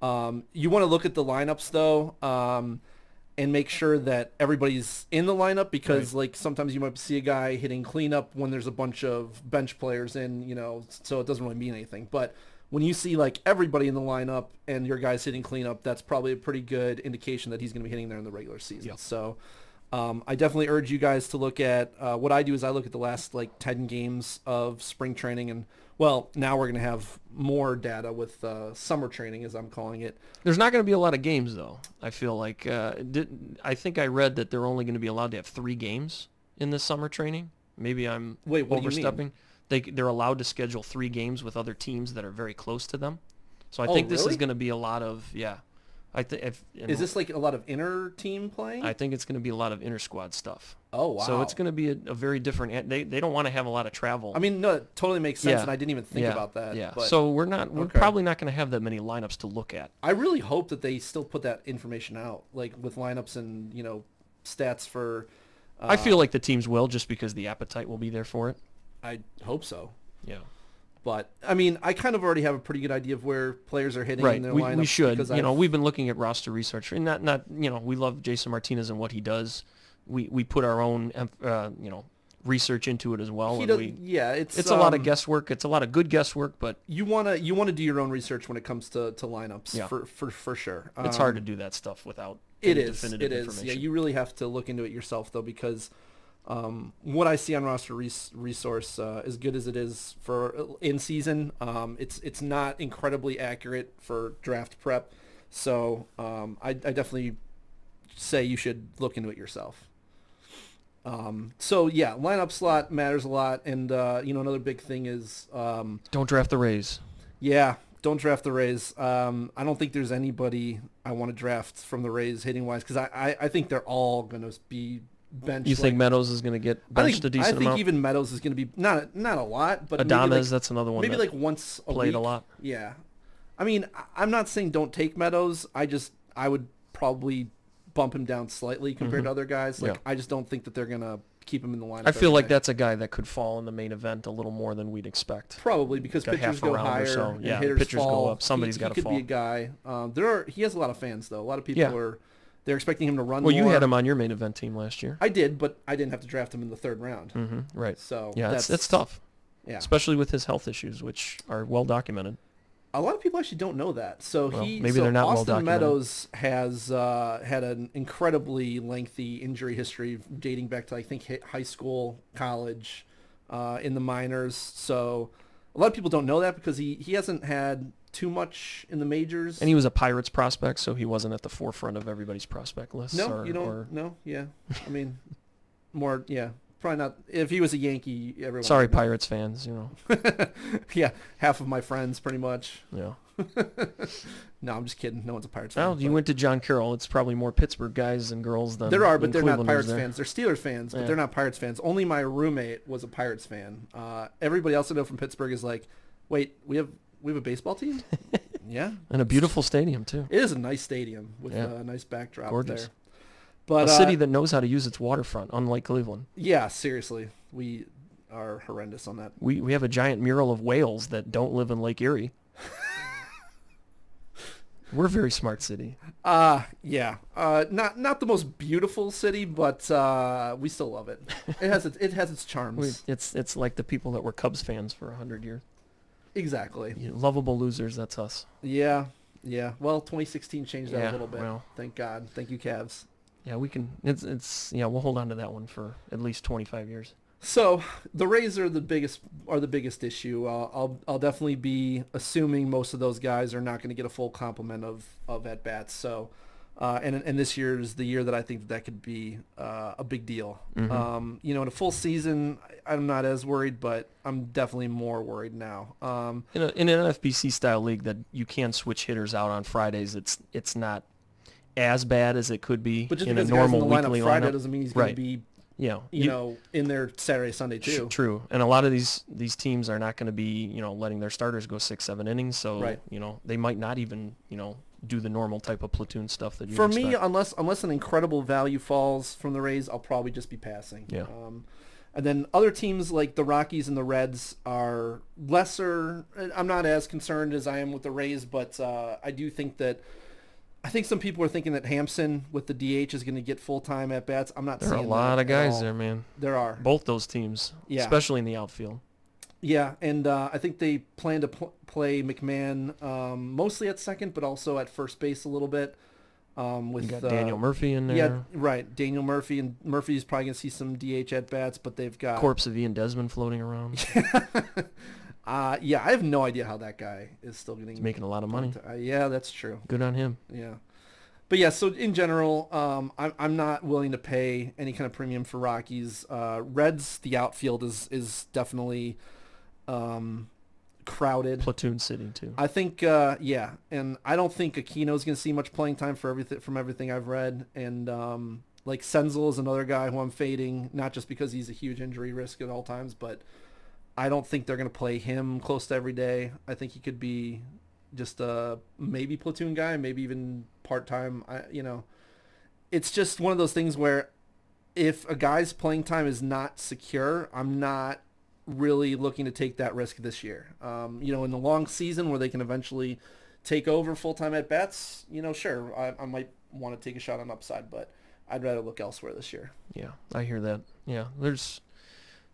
Um, you want to look at the lineups, though, um, and make sure that everybody's in the lineup because, right. like, sometimes you might see a guy hitting cleanup when there's a bunch of bench players in, you know, so it doesn't really mean anything. But when you see, like, everybody in the lineup and your guy's hitting cleanup, that's probably a pretty good indication that he's going to be hitting there in the regular season. Yep. So um, I definitely urge you guys to look at uh, what I do is I look at the last, like, ten games of spring training and Well, now we're going to have more data with uh, summer training, as I'm calling it. There's not going to be a lot of games, though, I feel like. Uh, did, I think I read that they're only going to be allowed to have three games in this summer training. Maybe I'm Wait, what overstepping. Do you mean? They, they're allowed to schedule three games with other teams that are very close to them. So I oh, think this really? is going to be a lot of, yeah. I th- if, you know, is this like a lot of inter-team playing? I think it's going to be a lot of inter-squad stuff. Oh, wow. So it's going to be a, a very different – they they don't want to have a lot of travel. I mean, no, it totally makes sense, yeah. and I didn't even think yeah. about that. Yeah, but, so we're not – we're okay. probably not going to have that many lineups to look at. I really hope that they still put that information out, like with lineups and, you know, stats for uh, – I feel like the teams will just because the appetite will be there for it. I hope so. Yeah. But, I mean, I kind of already have a pretty good idea of where players are hitting right. in their lineup. Right, we should. You I've... know, we've been looking at roster research. And not, not, you know, we love Jason Martinez and what he does. We we put our own, uh, you know, research into it as well. And we, yeah, it's it's um, a lot of guesswork. It's a lot of good guesswork, but... You want to you want to do your own research when it comes to, to lineups, yeah. for, for, for sure. Um, it's hard to do that stuff without it is, definitive it is. information. Yeah, you really have to look into it yourself, though, because... Um, what I see on roster res- resource, uh, as good as it is for in season, um, it's it's not incredibly accurate for draft prep. So um, I, I definitely say you should look into it yourself. Um, so yeah, lineup slot matters a lot, and uh, you know another big thing is um, don't draft the Rays. Yeah, don't draft the Rays. Um, I don't think there's anybody I want to draft from the Rays hitting wise because I, I I think they're all going to be. Bench, you like, think Meadows is going to get benched think, a decent amount? I think amount? even Meadows is going to be not not a lot, but Adames like, that's another one. Maybe that like once a played week. a lot. Yeah, I mean, I'm not saying don't take Meadows. I just I would probably bump him down slightly compared mm-hmm. to other guys. Like yeah. I just don't think that they're going to keep him in the lineup. I feel like night. that's a guy that could fall in the main event a little more than we'd expect. Probably because like pitchers go higher, so. and yeah, hitters pitchers fall. go up. Somebody's got to fall. He could be a guy. Um, there are he has a lot of fans though. A lot of people yeah. are. They're expecting him to run well, more. Well, you had him on your main event team last year. I did, but I didn't have to draft him in the third round. Mm-hmm, right. So yeah, that's, that's tough. Yeah. Especially with his health issues, which are well documented. A lot of people actually don't know that. So well, he, maybe so they're not Austin well documented. Meadows has uh, had an incredibly lengthy injury history dating back to I think high school, college, uh, in the minors. So a lot of people don't know that because he, he hasn't had. Too much in the majors, and he was a Pirates prospect, so he wasn't at the forefront of everybody's prospect list. No, or, you don't. Or... No, yeah, I mean, more, yeah, probably not. If he was a Yankee, everyone. Sorry, Pirates fans, you know. yeah, half of my friends, pretty much. Yeah. no, I'm just kidding. No one's a Pirates fan. Well, you but... went to John Carroll. It's probably more Pittsburgh guys and girls than there are, but they're Cleveland not Pirates fans. They're Steelers fans, but yeah. they're not Pirates fans. Only my roommate was a Pirates fan. Uh, everybody else I know from Pittsburgh is like, wait, we have. We have a baseball team? Yeah. And a beautiful stadium, too. It is a nice stadium with yeah. a nice backdrop Gorgeous. there. But, a city uh, that knows how to use its waterfront, unlike Cleveland. Yeah, seriously. We are horrendous on that. We we have a giant mural of whales that don't live in Lake Erie. We're a very smart city. Uh, yeah. Uh, not not the most beautiful city, but uh, we still love it. It has its, it has its charms. We, it's it's like the people that were Cubs fans for one hundred years. Exactly. You know, lovable losers, that's us. Yeah, yeah. Well, twenty sixteen changed that yeah, a little bit. Well, thank God. Thank you, Cavs. Yeah, we can. It's it's yeah. We'll hold on to that one for at least twenty-five years. So the Rays are the biggest are the biggest issue. Uh, I'll I'll definitely be assuming most of those guys are not going to get a full complement of, of at bats. So, uh, and and this year is the year that I think that, that could be uh, a big deal. Mm-hmm. Um, you know, in a full season, I'm not as worried, but I'm definitely more worried now. Um, in, a, in an N F B C style league that you can switch hitters out on Fridays, it's it's not as bad as it could be but just in a normal in the lineup weekly Friday lineup. Doesn't mean he's going right. to be, yeah. you, you know, in there Saturday, Sunday too. True, and a lot of these these teams are not going to be, you know, letting their starters go six, seven innings. So right. you know, they might not even, you know, do the normal type of platoon stuff that you. For expect. me, unless unless an incredible value falls from the Rays, I'll probably just be passing. Yeah. Um, and then other teams like the Rockies and the Reds are lesser. I'm not as concerned as I am with the Rays, but uh, I do think that. I think some people are thinking that Hampson with the D H is going to get full-time at-bats. I'm not seeing that. There are a lot of guys there, man. There are. Both those teams, yeah. especially in the outfield. Yeah, and uh, I think they plan to pl- play McMahon um, mostly at second, but also at first base a little bit. Um, with, you got Daniel uh, Murphy in there. Yeah, right. Daniel Murphy, and Murphy's probably going to see some D H at-bats, but they've got... Corpse of Ian Desmond floating around. Uh, yeah, I have no idea how that guy is still getting... He's making a lot of money. Uh, yeah, that's true. Good on him. Yeah. But yeah, so in general, um, I'm, I'm not willing to pay any kind of premium for Rockies. Uh, Reds, the outfield is, is definitely um, crowded. Platoon city, too. I think, uh, yeah, and I don't think Aquino's going to see much playing time for everything from everything I've read. And um, like Senzel is another guy who I'm fading, not just because he's a huge injury risk at all times, but... I don't think they're going to play him close to every day. I think he could be just a maybe platoon guy, maybe even part-time. I, you know, it's just one of those things where if a guy's playing time is not secure, I'm not really looking to take that risk this year. Um, you know, in the long season where they can eventually take over full-time at-bats, you know, sure, I, I might want to take a shot on upside, but I'd rather look elsewhere this year. Yeah, I hear that. Yeah, there's...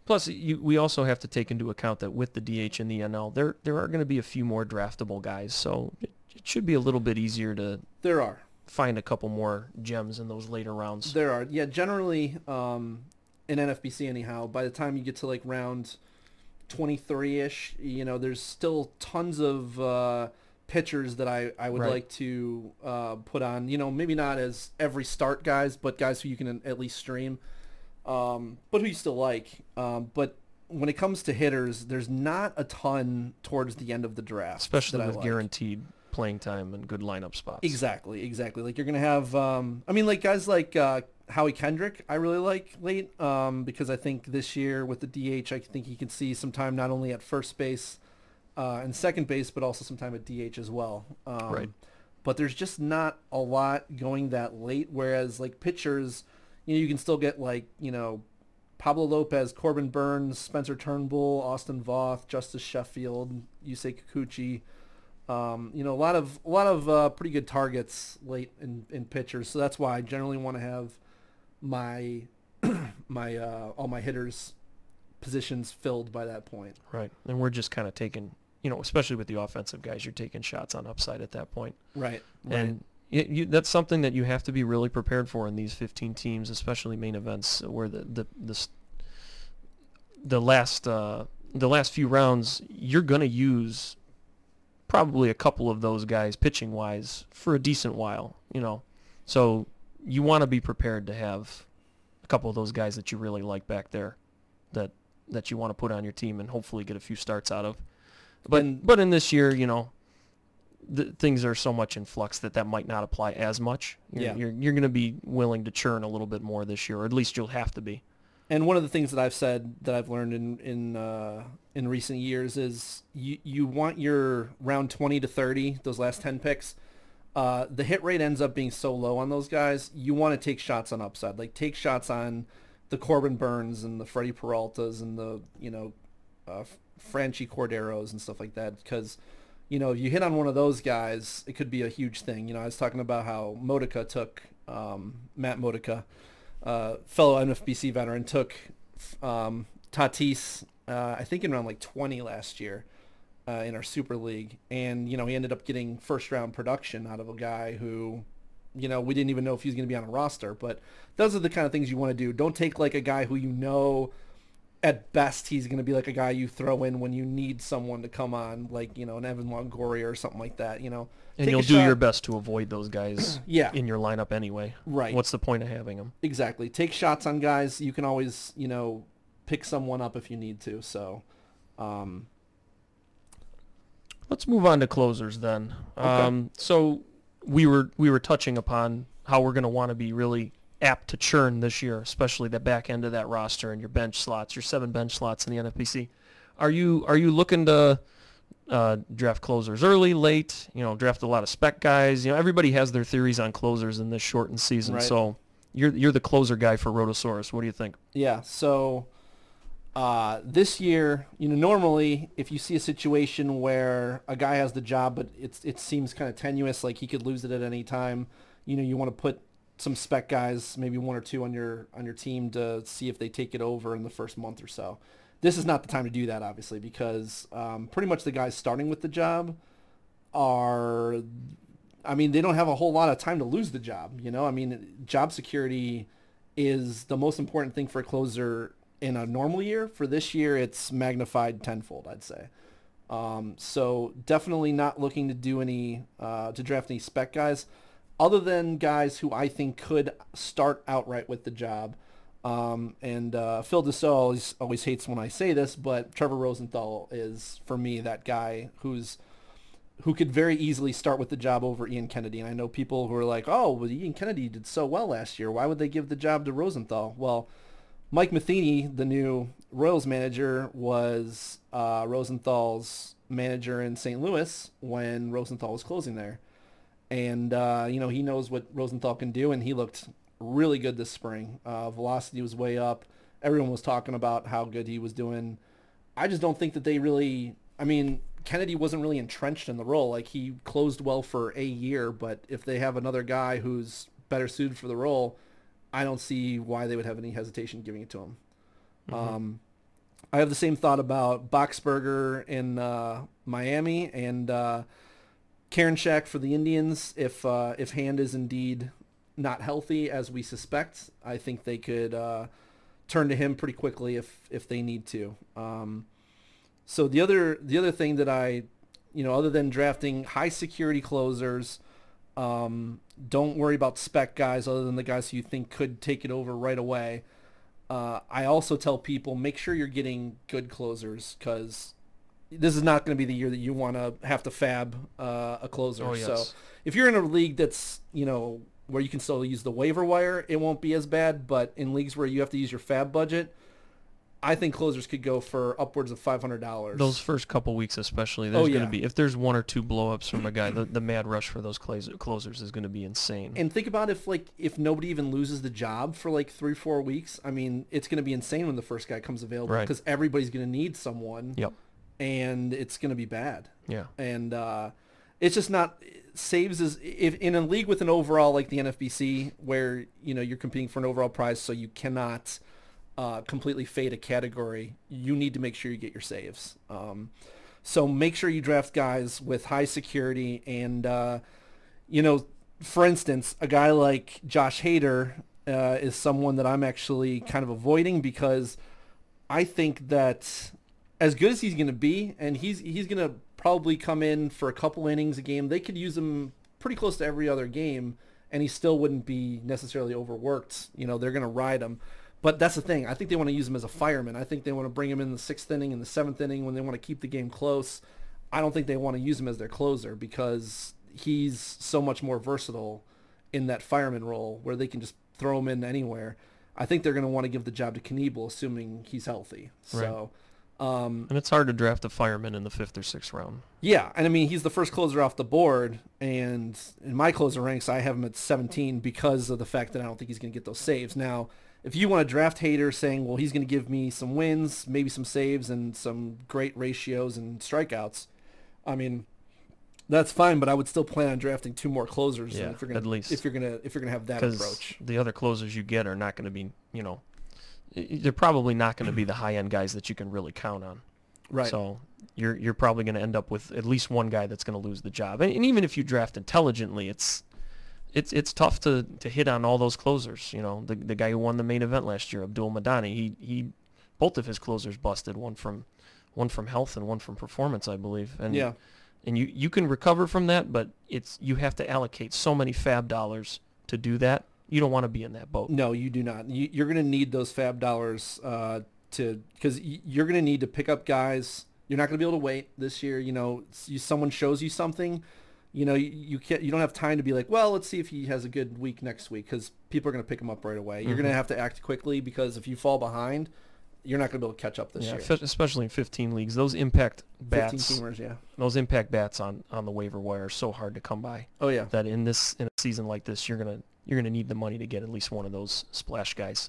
Plus, you, we also have to take into account that with the D H and the N L, there there are going to be a few more draftable guys, so it, it should be a little bit easier to there are find a couple more gems in those later rounds. There are. Yeah, generally, um, in N F B C anyhow, by the time you get to like round twenty-three-ish, you know, there's still tons of uh, pitchers that I, I would right. like to uh, put on, you know, maybe not as every start guys, but guys who you can at least stream. Um, but who you still like. Um, but when it comes to hitters, there's not a ton towards the end of the draft. Especially with like. guaranteed playing time and good lineup spots. Exactly, exactly. Like you're going to have, um, I mean, like guys like uh, Howie Kendrick, I really like late um, because I think this year with the D H, I think he can see some time not only at first base uh, and second base, but also some time at D H as well. Um, right. But there's just not a lot going that late, whereas like pitchers... You know, you can still get, like, you know, Pablo Lopez, Corbin Burns, Spencer Turnbull, Austin Voth, Justice Sheffield, Yusei Kikuchi. Um, you know, a lot of a lot of uh, pretty good targets late in, in pitchers. So that's why I generally want to have my my uh, all my hitters' positions filled by that point. Right. And we're just kind of taking, you know, especially with the offensive guys, you're taking shots on upside at that point. Right. right. And It, you, that's something that you have to be really prepared for in these fifteen teams, especially main events, where the the the, the last uh, the last few rounds you're gonna use probably a couple of those guys pitching wise for a decent while, you know. So you want to be prepared to have a couple of those guys that you really like back there, that that you want to put on your team and hopefully get a few starts out of. But and, but in this year, you know. The, things are so much in flux that that might not apply as much. You're, yeah. you're, you're going to be willing to churn a little bit more this year, or at least you'll have to be. And one of the things that I've said that I've learned in in, uh, in recent years is you, you want your round twenty to thirty, those last ten picks, uh, the hit rate ends up being so low on those guys, you want to take shots on upside. Like, take shots on the Corbin Burns and the Freddie Peraltas and the, you know, uh, Franchi Corderos and stuff like that, because, you know, if you hit on one of those guys, it could be a huge thing. You know, I was talking about how Modica took, um, Matt Modica, uh, fellow N F B C veteran, took um, Tatis, uh, I think in around like twenty last year. Uh, in our Super League, and you know he ended up getting first round production out of a guy who, you know, we didn't even know if he was going to be on a roster. But those are the kind of things you want to do. Don't take like a guy who you know at best he's going to be like a guy you throw in when you need someone to come on, like, you know, an Evan Longoria or something like that, you know. And take you'll do shot. your best to avoid those guys yeah. in your lineup anyway. Right. What's the point of having them? Exactly. Take shots on guys. You can always, you know, pick someone up if you need to. So, um let's move on to closers then. Okay. Um, so we were we were touching upon how we're going to want to be really apt to churn this year, especially the back end of that roster and your bench slots, your seven bench slots in the N F B C. Are you are you looking to uh, draft closers early, late? You know, draft a lot of spec guys. You know, everybody has their theories on closers in this shortened season. Right. So you're you're the closer guy for Rotosaurus. What do you think? Yeah. So. Uh, this year, you know, normally if you see a situation where a guy has the job, but it's, it seems kind of tenuous, like he could lose it at any time, you know, you want to put some spec guys, maybe one or two on your, on your team to see if they take it over in the first month or so. This is not the time to do that, obviously, because, um, pretty much the guys starting with the job are, I mean, they don't have a whole lot of time to lose the job. You know, I mean, job security is the most important thing for a closer in a normal year. For this year, it's magnified tenfold, I'd say. Um, so definitely not looking to do any, uh, to draft any spec guys other than guys who I think could start outright with the job. Um, and, uh, Phil Desau always, always hates when I say this, but Trevor Rosenthal is for me that guy who's, who could very easily start with the job over Ian Kennedy. And I know people who are like, oh, well, Ian Kennedy did so well last year, why would they give the job to Rosenthal? Well, Mike Matheny, the new Royals manager, was uh, Rosenthal's manager in Saint Louis when Rosenthal was closing there. And, uh, you know, he knows what Rosenthal can do, and he looked really good this spring. Uh, velocity was way up. Everyone was talking about how good he was doing. I just don't think that they really – I mean, Kennedy wasn't really entrenched in the role. Like, he closed well for a year, but if they have another guy who's better suited for the role – I don't see why they would have any hesitation giving it to him. Mm-hmm. Um, I have the same thought about Boxberger in uh, Miami and uh, Karinchak for the Indians. If uh, if Hand is indeed not healthy, as we suspect, I think they could uh, turn to him pretty quickly if if they need to. Um, so the other the other thing that I, you know, other than drafting high security closers. Um, don't worry about spec guys other than the guys who you think could take it over right away. Uh, I also tell people, make sure you're getting good closers, because this is not going to be the year that you want to have to fab uh, a closer. Oh, yes. So if you're in a league that's, you know, where you can still use the waiver wire, it won't be as bad. But in leagues where you have to use your fab budget, I think closers could go for upwards of five hundred dollars. Those first couple weeks especially, there's oh, yeah. going to be, if there's one or two blow-ups from a guy, the, the mad rush for those closers is going to be insane. And think about if, like, if nobody even loses the job for, like, three, four weeks, I mean, it's going to be insane when the first guy comes available, because right. everybody's going to need someone, yep. and it's going to be bad. Yeah. And uh, it's just not – saves is – if in a league with an overall, like the N F B C, where, you know, you're competing for an overall prize, so you cannot – Uh, completely fade a category, you need to make sure you get your saves. Um, so make sure you draft guys with high security. And, uh, you know, for instance, a guy like Josh Hader uh, is someone that I'm actually kind of avoiding, because I think that as good as he's going to be, and he's he's going to probably come in for a couple innings a game, they could use him pretty close to every other game, and he still wouldn't be necessarily overworked. You know, they're going to ride him. But that's the thing. I think they want to use him as a fireman. I think they want to bring him in the sixth inning and the seventh inning when they want to keep the game close. I don't think they want to use him as their closer, because he's so much more versatile in that fireman role where they can just throw him in anywhere. I think they're going to want to give the job to Knievel, assuming he's healthy. So Um, and it's hard to draft a fireman in the fifth or sixth round. Yeah, and I mean, he's the first closer off the board, and in my closer ranks, I have him at seventeen because of the fact that I don't think he's going to get those saves. Now, if you want to draft Hader saying, well, he's going to give me some wins, maybe some saves, and some great ratios and strikeouts, I mean, that's fine, but I would still plan on drafting two more closers. Yeah, if you're gonna, at least. If you're going to if you're gonna have that approach. The other closers you get are not going to be, you know, they're probably not going to be the high-end guys that you can really count on. Right. So you're you're probably going to end up with at least one guy that's going to lose the job. And, and even if you draft intelligently, it's it's it's tough to, to hit on all those closers. You know, the the guy who won the main event last year, Abdul Madani, he he both of his closers busted, one from one from health and one from performance, I believe. And yeah. And you, you can recover from that, but it's you have to allocate so many fab dollars to do that. You don't want to be in that boat. No, you do not. You, you're going to need those fab dollars uh, to because you're going to need to pick up guys. You're not going to be able to wait this year. You know, you, someone shows you something. You know, you, you can't. You don't have time to be like, well, let's see if he has a good week next week because people are going to pick him up right away. You're mm-hmm. going to have to act quickly because if you fall behind, you're not going to be able to catch up this yeah, year. Especially in fifteen leagues, those impact bats. fifteen teamers, yeah. Those impact bats on, on the waiver wire are so hard to come by. Oh yeah. That in this in a season like this, you're going to. You're going to need the money to get at least one of those splash guys.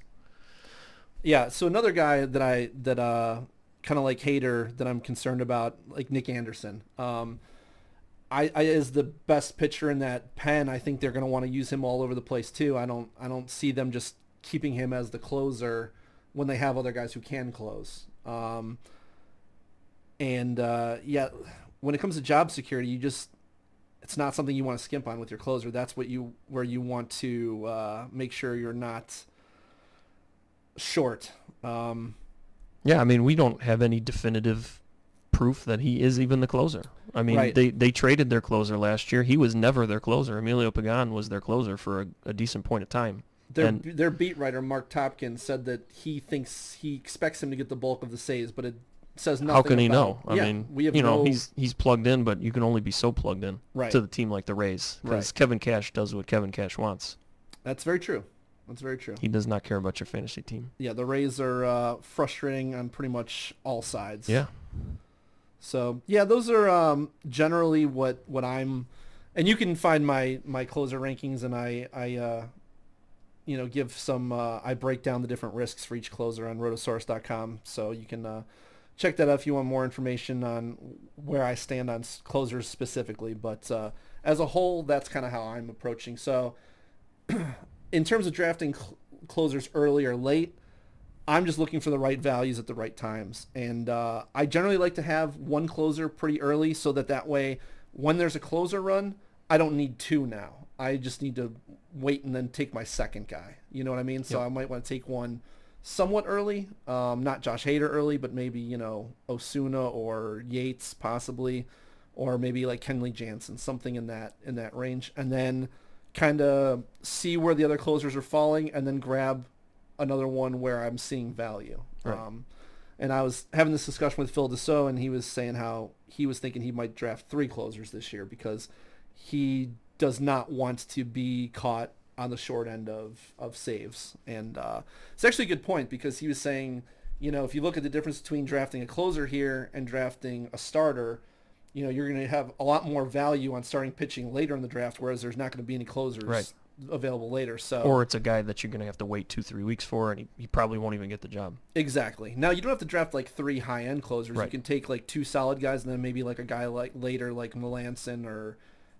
Yeah, so another guy that I that uh, kind of like Hader that I'm concerned about, like Nick Anderson, um, I, I is the best pitcher in that pen. I think they're going to want to use him all over the place too. I don't I don't see them just keeping him as the closer when they have other guys who can close. Um, and uh, yeah, when it comes to job security, you just. It's not something you want to skimp on with your closer. That's what you where you want to uh, make sure you're not short. Um, yeah, I mean, we don't have any definitive proof that he is even the closer. I mean, right. they, they traded their closer last year. He was never their closer. Emilio Pagan was their closer for a, a decent point of time. Their, and, their beat writer, Mark Topkin, said that he thinks he expects him to get the bulk of the saves, but it says nothing. How can he know? I yeah, mean, we have you know, no... he's he's plugged in, but you can only be so plugged in right. to the team like the Rays. Because right. Kevin Cash does what Kevin Cash wants. That's very true. That's very true. He does not care about your fantasy team. Yeah, the Rays are uh, frustrating on pretty much all sides. Yeah. So, yeah, those are um, generally what, what I'm... And you can find my, my closer rankings, and I... I uh, you know, give some... Uh, I break down the different risks for each closer on rotosaurus dot com, so you can... Uh, check that out if you want more information on where I stand on closers specifically. But uh, as a whole, that's kind of how I'm approaching. So in terms of drafting cl- closers early or late, I'm just looking for the right values at the right times. And uh, I generally like to have one closer pretty early so that that way when there's a closer run, I don't need two now. I just need to wait and then take my second guy. You know what I mean? So yep. I might want to take one somewhat early, um, not Josh Hader early, but maybe, you know, Osuna or Yates possibly, or maybe like Kenley Jansen, something in that in that range, and then kind of see where the other closers are falling and then grab another one where I'm seeing value. Right. Um, and I was having this discussion with Phil Desau, and he was saying how he was thinking he might draft three closers this year because he does not want to be caught on the short end of, of saves. And uh, it's actually a good point because he was saying, you know, if you look at the difference between drafting a closer here and drafting a starter, you know, you're going to have a lot more value on starting pitching later in the draft, whereas there's not going to be any closers right. available later. So, or it's a guy that you're going to have to wait two, three weeks for, and he, he probably won't even get the job. Exactly. Now, you don't have to draft like three high-end closers. Right. You can take like two solid guys and then maybe like a guy like later like Melanson or...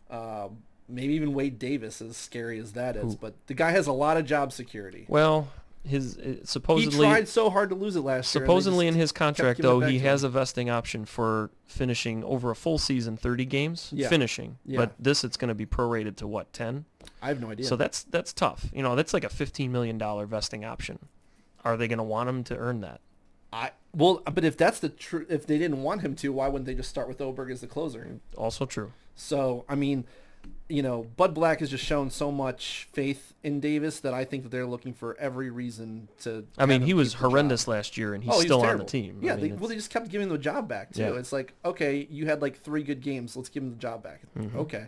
Uh, maybe even Wade Davis, as scary as that is. Ooh. But the guy has a lot of job security. Well, his uh, supposedly... He tried so hard to lose it last year. Supposedly in his contract, though, he has him. a vesting option for finishing over a full season, thirty games, yeah. finishing. Yeah. But this, it's going to be prorated to, what, ten? I have no idea. So that's that's tough. You know, that's like a fifteen million dollars vesting option. Are they going to want him to earn that? I Well, but if that's the tr- if they didn't want him to, why wouldn't they just start with Oberg as the closer? Also true. So, I mean... You know, Bud Black has just shown so much faith in Davis that I think that they're looking for every reason to. I mean, he was horrendous last year, and he's oh, still on the team. Yeah, I mean, they, well, they just kept giving him the job back too. Yeah. It's like, okay, you had like three good games, let's give him the job back. Mm-hmm. Okay,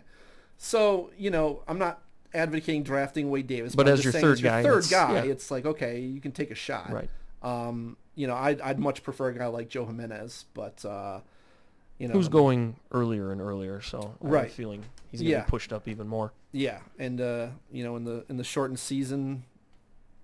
so you know, I'm not advocating drafting Wade Davis, but, but as, your third, as guy, your third guy, it's, yeah. it's like, okay, you can take a shot. Right. Um, you know, I'd, I'd much prefer a guy like Joe Jimenez, but, uh, you know. Who's going earlier and earlier, so right. I have a feeling he's going to yeah. be pushed up even more. Yeah, and, uh, you know, in the in the shortened season,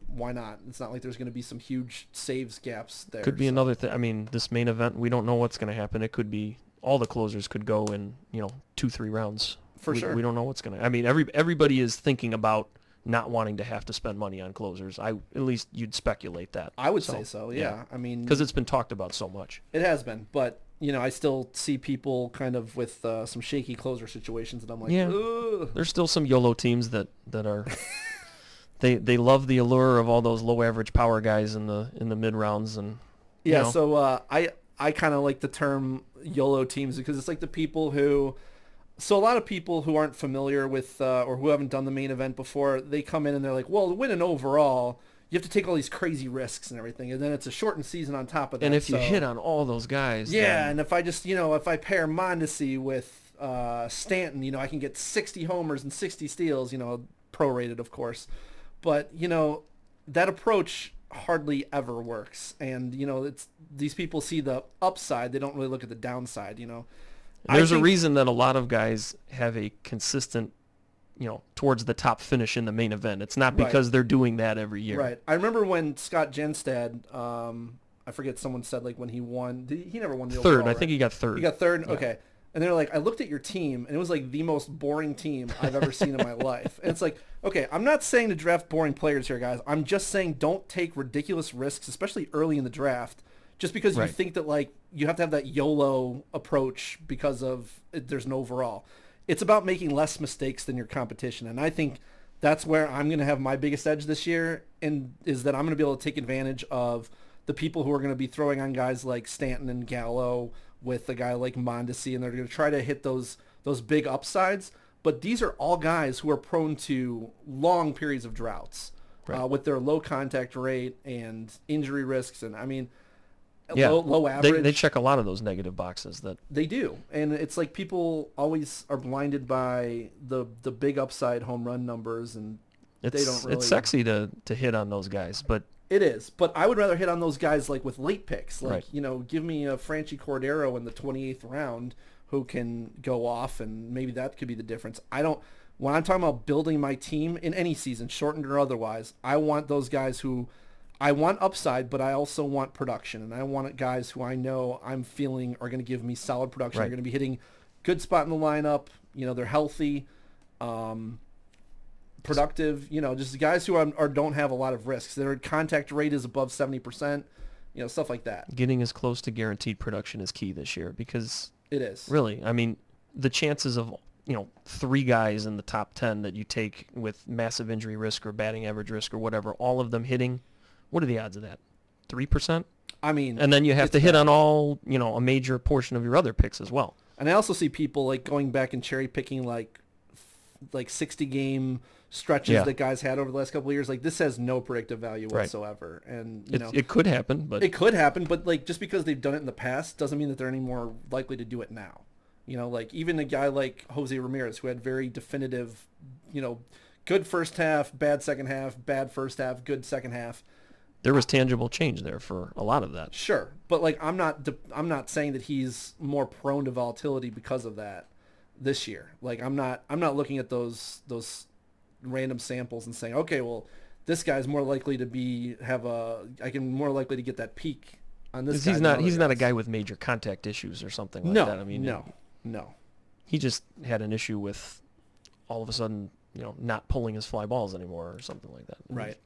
why not? It's not like there's going to be some huge saves gaps there. Could be so. another thing. I mean, this main event, we don't know what's going to happen. It could be all the closers could go in, you know, two, three rounds. For we, sure. We don't know what's going to I mean, every everybody is thinking about not wanting to have to spend money on closers. I at least you'd speculate that. I would so, say so, yeah. yeah. I mean, because it's been talked about so much. It has been, but you know, I still see people kind of with uh, some shaky closer situations, and I'm like, yeah. Ugh. There's still some YOLO teams that that are they they love the allure of all those low average power guys in the in the mid rounds, and yeah. You know. So uh, I I kind of like the term YOLO teams because it's like the people who. So a lot of people who aren't familiar with uh, or who haven't done the main event before, they come in and they're like, well, to win an overall, you have to take all these crazy risks and everything. And then it's a shortened season on top of that. And if so, you hit on all those guys. Yeah, then... and if I just, you know, if I pair Mondesi with uh, Stanton, you know, I can get sixty homers and sixty steals, you know, prorated, of course. But, you know, that approach hardly ever works. And, you know, it's these people see the upside. They don't really look at the downside, you know. And there's think, a reason that a lot of guys have a consistent, you know, towards the top finish in the main event. It's not because right. they're doing that every year. Right. I remember when Scott Jenstad, um, I forget someone said like when he won, did he, he never won the third. Overall, I right? think he got third. He got third. Yeah. Okay. And they're like, I looked at your team and it was like the most boring team I've ever seen in my life. And it's like, okay, I'm not saying to draft boring players here, guys. I'm just saying don't take ridiculous risks, especially early in the draft. Just because right. you think that, like, you have to have that YOLO approach because of there's an overall. It's about making less mistakes than your competition. And I think that's where I'm going to have my biggest edge this year, and is that I'm going to be able to take advantage of the people who are going to be throwing on guys like Stanton and Gallo with a guy like Mondesi, and they're going to try to hit those those big upsides. But these are all guys who are prone to long periods of droughts right. uh, with their low contact rate and injury risks. And, I mean... Yeah. Low, low average. They, they check a lot of those negative boxes. That they do, and it's like people always are blinded by the the big upside home run numbers, and it's, they don't really. It's sexy to to hit on those guys, but it is. But I would rather hit on those guys like with late picks, like right. you know, give me a Franchi Cordero in the twenty-eighth round who can go off, and maybe that could be the difference. I don't. When I'm talking about building my team in any season, shortened or otherwise, I want those guys who. I want upside, but I also want production, and I want guys who I know I'm feeling are going to give me solid production. Right. They're going to be hitting good spot in the lineup. You know, they're healthy, um, productive. You know, just guys who are, are don't have a lot of risks. Their contact rate is above seventy percent. You know, stuff like that. Getting as close to guaranteed production is key this year because it is really. I mean, the chances of you know three guys in the top ten that you take with massive injury risk or batting average risk or whatever, all of them hitting. What are the odds of that? three percent? I mean... And then you have to hit on all, you know, a major portion of your other picks as well. And I also see people, like, going back and cherry-picking, like, like sixty-game stretches yeah. that guys had over the last couple of years. Like, this has no predictive value whatsoever. Right. And, you it, know... It could happen, but... It could happen, but, like, just because they've done it in the past doesn't mean that they're any more likely to do it now. You know, like, even a guy like Jose Ramirez, who had very definitive, you know, good first half, bad second half, bad first half, good second half... There was tangible change there for a lot of that. Sure, but like I'm not I'm not saying that he's more prone to volatility because of that this year. Like I'm not I'm not looking at those those random samples and saying, okay, well, this guy's more likely to be have a I can more likely to get that peak on this guy. He's not he's not a guy with major contact issues or something like that. I mean, no, no. He just had an issue with all of a sudden, you know, not pulling his fly balls anymore or something like that. Right.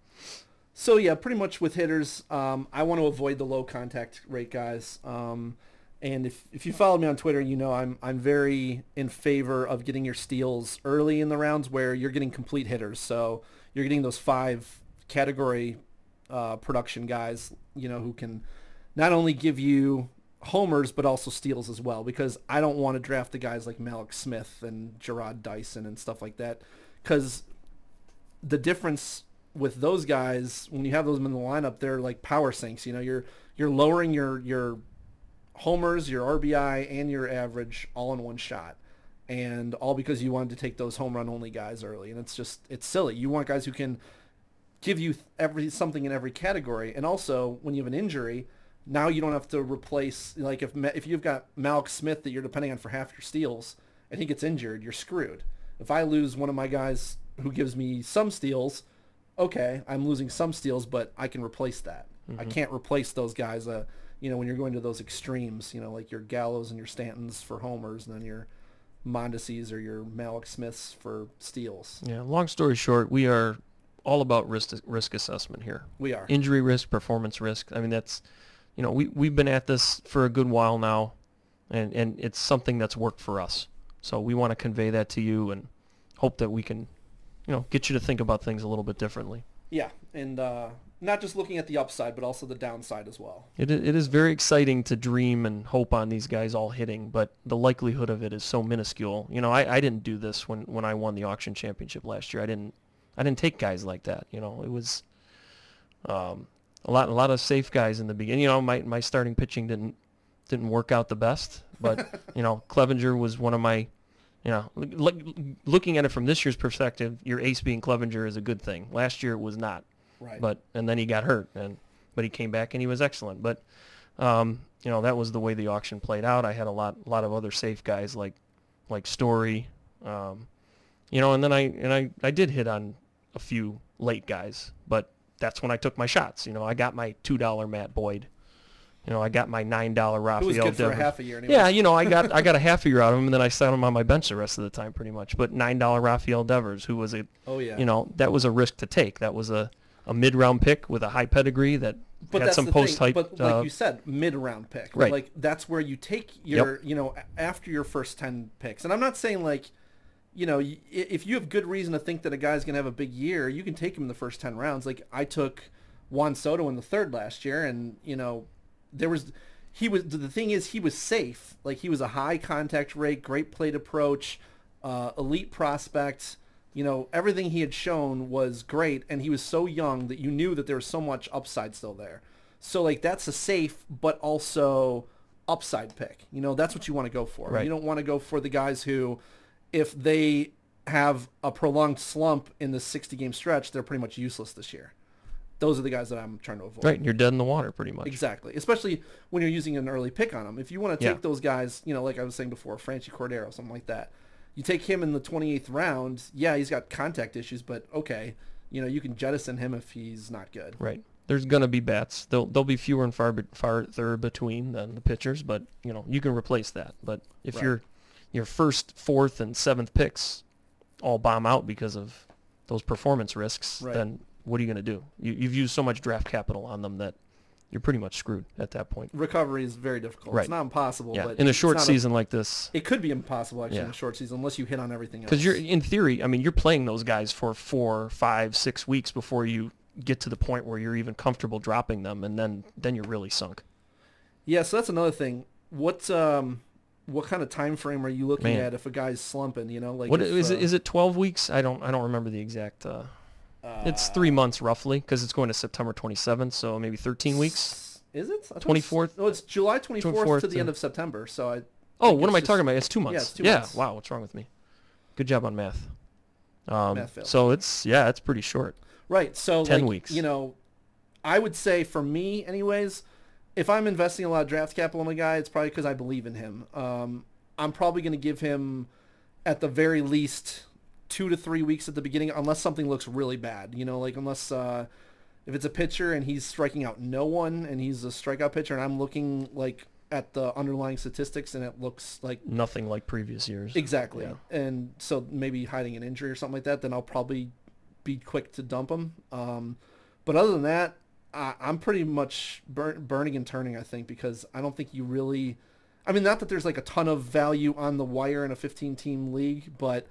So, yeah, pretty much with hitters, um, I want to avoid the low contact rate guys. Um, and if if you follow me on Twitter, you know I'm I'm very in favor of getting your steals early in the rounds where you're getting complete hitters. So you're getting those five category uh, production guys, you know, who can not only give you homers but also steals as well because I don't want to draft the guys like Malik Smith and Jarrod Dyson and stuff like that because the difference – with those guys, when you have those in the lineup, they're like power sinks. You know, you're you're lowering your your homers, your R B I, and your average all in one shot, and all because you wanted to take those home run only guys early. And it's just it's silly. You want guys who can give you every something in every category, and also when you have an injury, now you don't have to replace, like if if you've got Malik Smith that you're depending on for half your steals and he gets injured, you're screwed. If I lose one of my guys who gives me some steals, okay, I'm losing some steals, but I can replace that. Mm-hmm. I can't replace those guys. Uh, you know, when you're going to those extremes, you know, like your Gallows and your Stantons for homers and then your Mondeses or your Malik Smiths for steals. Yeah, long story short, we are all about risk risk assessment here. We are. Injury risk, performance risk. I mean, that's, you know, we, we've been at this for a good while now, and, and it's something that's worked for us. So we want to convey that to you and hope that we can, you know, get you to think about things a little bit differently. Yeah, and uh, not just looking at the upside, but also the downside as well. It It is very exciting to dream and hope on these guys all hitting, but the likelihood of it is so minuscule. You know, I, I didn't do this when, when I won the auction championship last year. I didn't I didn't take guys like that. You know, it was um, a lot a lot of safe guys in the beginning. You know, my my starting pitching didn't didn't work out the best, but you know, Clevinger was one of my. You know, look, looking at it from this year's perspective, your ace being Clevinger is a good thing. Last year it was not, right? But and then he got hurt, and but he came back and he was excellent. But um, you know, that was the way the auction played out. I had a lot, lot of other safe guys like, like Story, um, you know, and then I and I, I did hit on a few late guys, but that's when I took my shots. You know, I got my two dollar Matt Boyd. You know, I got my nine dollar Rafael Devers. It was good for a half a year anyway. Yeah, you know, I got I got a half a year out of him, and then I sat him on my bench the rest of the time, pretty much. But nine dollar Rafael Devers, who was a, oh yeah, you know, that was a risk to take. That was a, a mid round pick with a high pedigree that but had some post hype. But like uh, you said, mid round pick, right? Like that's where you take your, yep. you know, after your first ten picks. And I'm not saying like, you know, if you have good reason to think that a guy's gonna have a big year, you can take him in the first ten rounds. Like I took Juan Soto in the third last year, and you know. There was, he was, the thing is, he was safe. Like, he was a high contact rate, great plate approach, uh, elite prospect. You know, everything he had shown was great, and he was so young that you knew that there was so much upside still there. So, like, that's a safe but also upside pick. You know, that's what you want to go for. Right. You don't want to go for the guys who, if they have a prolonged slump in the sixty-game stretch, they're pretty much useless this year. Those are the guys that I'm trying to avoid. Right, and you're dead in the water pretty much. Exactly, especially when you're using an early pick on them. If you want to take yeah. those guys, you know, like I was saying before, Franchi Cordero, something like that, you take him in the twenty-eighth round, yeah, he's got contact issues, but okay, you know, you can jettison him if he's not good. Right. There's going to be bats. They'll, they'll be fewer and far, far further between than the pitchers, but, you know, you can replace that. But if right. your your first, fourth, and seventh picks all bomb out because of those performance risks, right. then... what are you going to do? You, you've used so much draft capital on them that you're pretty much screwed at that point. Recovery is very difficult. Right. It's not impossible. Yeah. But in a short season a, like this. It could be impossible, actually, yeah. in a short season, unless you hit on everything else. Because you're, in theory, I mean, you're playing those guys for four, five, six weeks before you get to the point where you're even comfortable dropping them, and then, then you're really sunk. Yeah, so that's another thing. What um, what kind of time frame are you looking Man. at if a guy's slumping? You know, like what if, is uh, it? Is it twelve weeks? I don't I don't remember the exact... Uh, It's three months, roughly, because it's going to September twenty-seventh, so maybe thirteen weeks. Is it? twenty-fourth. No, it's July twenty-fourth to the end of September, so I... Oh, what am I talking about? It's two months. Yeah, it's two months. Yeah, wow, what's wrong with me? Good job on math. Um, math failed. So it's, yeah, it's pretty short. Right, so... ten like, weeks. You know, I would say, for me, anyways, if I'm investing a lot of draft capital in a guy, it's probably because I believe in him. Um, I'm probably going to give him, at the very least... two to three weeks at the beginning, unless something looks really bad, you know, like unless uh, if it's a pitcher and he's striking out no one and he's a strikeout pitcher and I'm looking like at the underlying statistics and it looks like nothing like previous years. Exactly. Yeah. And so maybe hiding an injury or something like that, then I'll probably be quick to dump him. Um, but other than that, I, I'm pretty much burn, burning and turning, I think, because I don't think you really, I mean, not that there's like a ton of value on the wire in a fifteen team league, but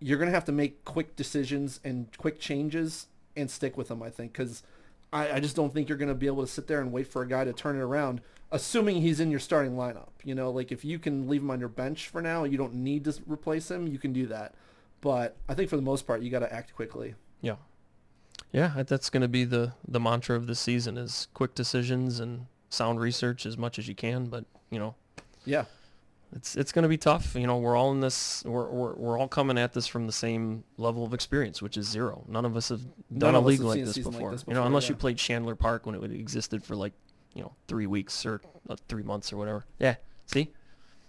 you're going to have to make quick decisions and quick changes and stick with them, I think, because I, I just don't think you're going to be able to sit there and wait for a guy to turn it around, assuming he's in your starting lineup. You know, like if you can leave him on your bench for now, you don't need to replace him, you can do that. But I think for the most part, you got to act quickly. Yeah. Yeah, that's going to be the, the mantra of this season is quick decisions and sound research as much as you can, but, you know. Yeah. It's it's going to be tough. You know, we're all in this. We're, we're we're all coming at this from the same level of experience, which is zero. None of us have done None a league like this, like this before. You know, unless yeah. you played Chandler Park when it existed for like you know, three weeks or three months or whatever. Yeah, see?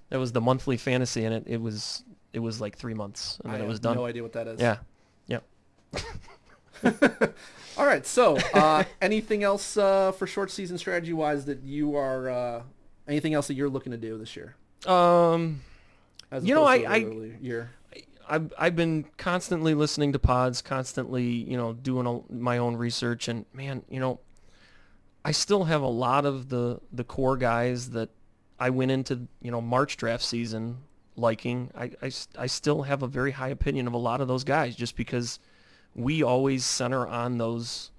That was the monthly fantasy, and it, it was it was like three months, and I then it was done. I have no idea what that is. Yeah. Yep. All right, so uh, anything else uh, for short season strategy-wise that you are uh, – anything else that you're looking to do this year? Um, As you know, I, I, year. I, I've, I've been constantly listening to pods, constantly, you know, doing a, my own research. And, man, you know, I still have a lot of the, the core guys that I went into, you know, March draft season liking. I, I, I still have a very high opinion of a lot of those guys just because – we always center on those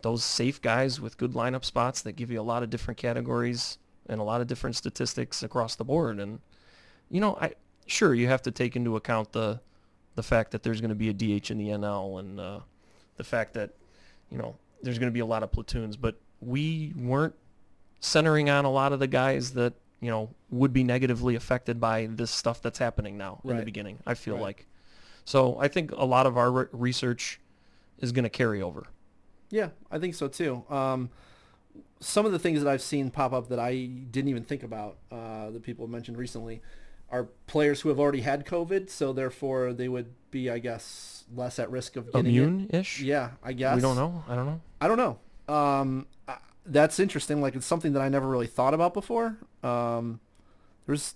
those safe guys with good lineup spots that give you a lot of different categories and a lot of different statistics across the board. And, you know, I sure, you have to take into account the the fact that there's going to be a D H in the N L and uh, the fact that, you know, there's going to be a lot of platoons. But we weren't centering on a lot of the guys that, you know, would be negatively affected by this stuff that's happening now right. in the beginning, I feel right. like. So I think a lot of our research is going to carry over. Yeah, I think so too. Um, some of the things that I've seen pop up that I didn't even think about uh, that people have mentioned recently are players who have already had COVID, so therefore they would be, I guess, less at risk of getting immune-ish. It. Yeah, I guess. We don't know. I don't know. I don't know. Um, I, that's interesting. Like it's something that I never really thought about before. Um, there's,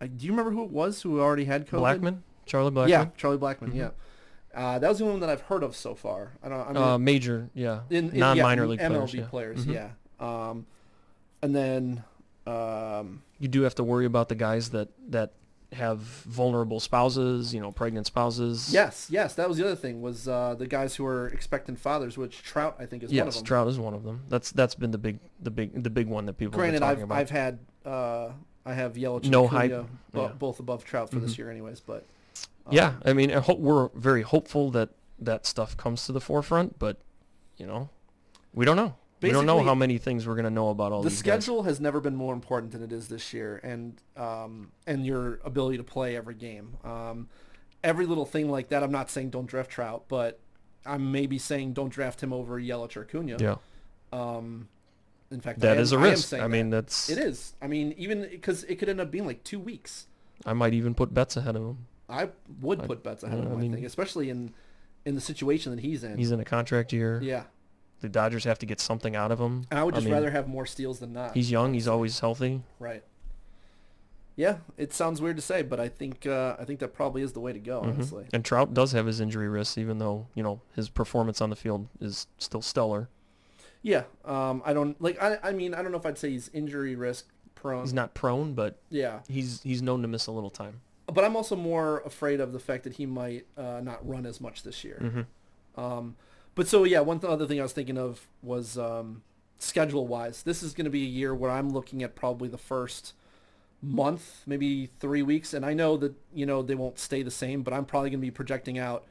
I, do you remember who it was who already had COVID? Blackman. Charlie Blackman. Yeah, Charlie Blackman. Mm-hmm. Yeah, uh, that was the one that I've heard of so far. I don't. I mean, uh, major, yeah, in, in, non-minor yeah, league M L B players. M L B yeah. players, mm-hmm. yeah. Um, and then um, you do have to worry about the guys that, that have vulnerable spouses, you know, pregnant spouses. Yes, yes, that was the other thing was uh, the guys who are expectant fathers, which Trout I think is yes, one of them. Yes, Trout is one of them. That's that's been the big the big the big one that people. Granted, I've about. I've had uh, I have Yelich no and Kuya, bo- yeah. both above Trout for mm-hmm. this year, anyways, but. Yeah, I mean, I hope we're very hopeful that that stuff comes to the forefront, but, you know, we don't know. Basically, we don't know how many things we're going to know about all these guys. The schedule has never been more important than it is this year, and um, and your ability to play every game. Um, every little thing like that, I'm not saying don't draft Trout, but I'm maybe saying don't draft him over Yelich or Cunha. Yeah. Um, in fact, that I am, is a risk. I, am I mean, that. that's... It is. I mean, even because it could end up being like two weeks. I might even put bets ahead of him. I would put bets ahead of him, I, mean, I think, especially in, in the situation that he's in. He's in a contract year. Yeah. The Dodgers have to get something out of him. And I would just I mean, rather have more steals than not. He's young. He's always healthy. Right. Yeah, it sounds weird to say, but I think uh, I think that probably is the way to go, mm-hmm. honestly. And Trout does have his injury risks, even though, you know, his performance on the field is still stellar. Yeah. Um, I don't like. I, I mean, I don't know if I'd say he's injury risk prone. He's not prone, but yeah, he's he's known to miss a little time. But I'm also more afraid of the fact that he might uh, not run as much this year. Mm-hmm. Um, but so, yeah, one th- other thing I was thinking of was um, schedule-wise. This is going to be a year where I'm looking at probably the first month, maybe three weeks. And I know that, you know, they won't stay the same, but I'm probably going to be projecting out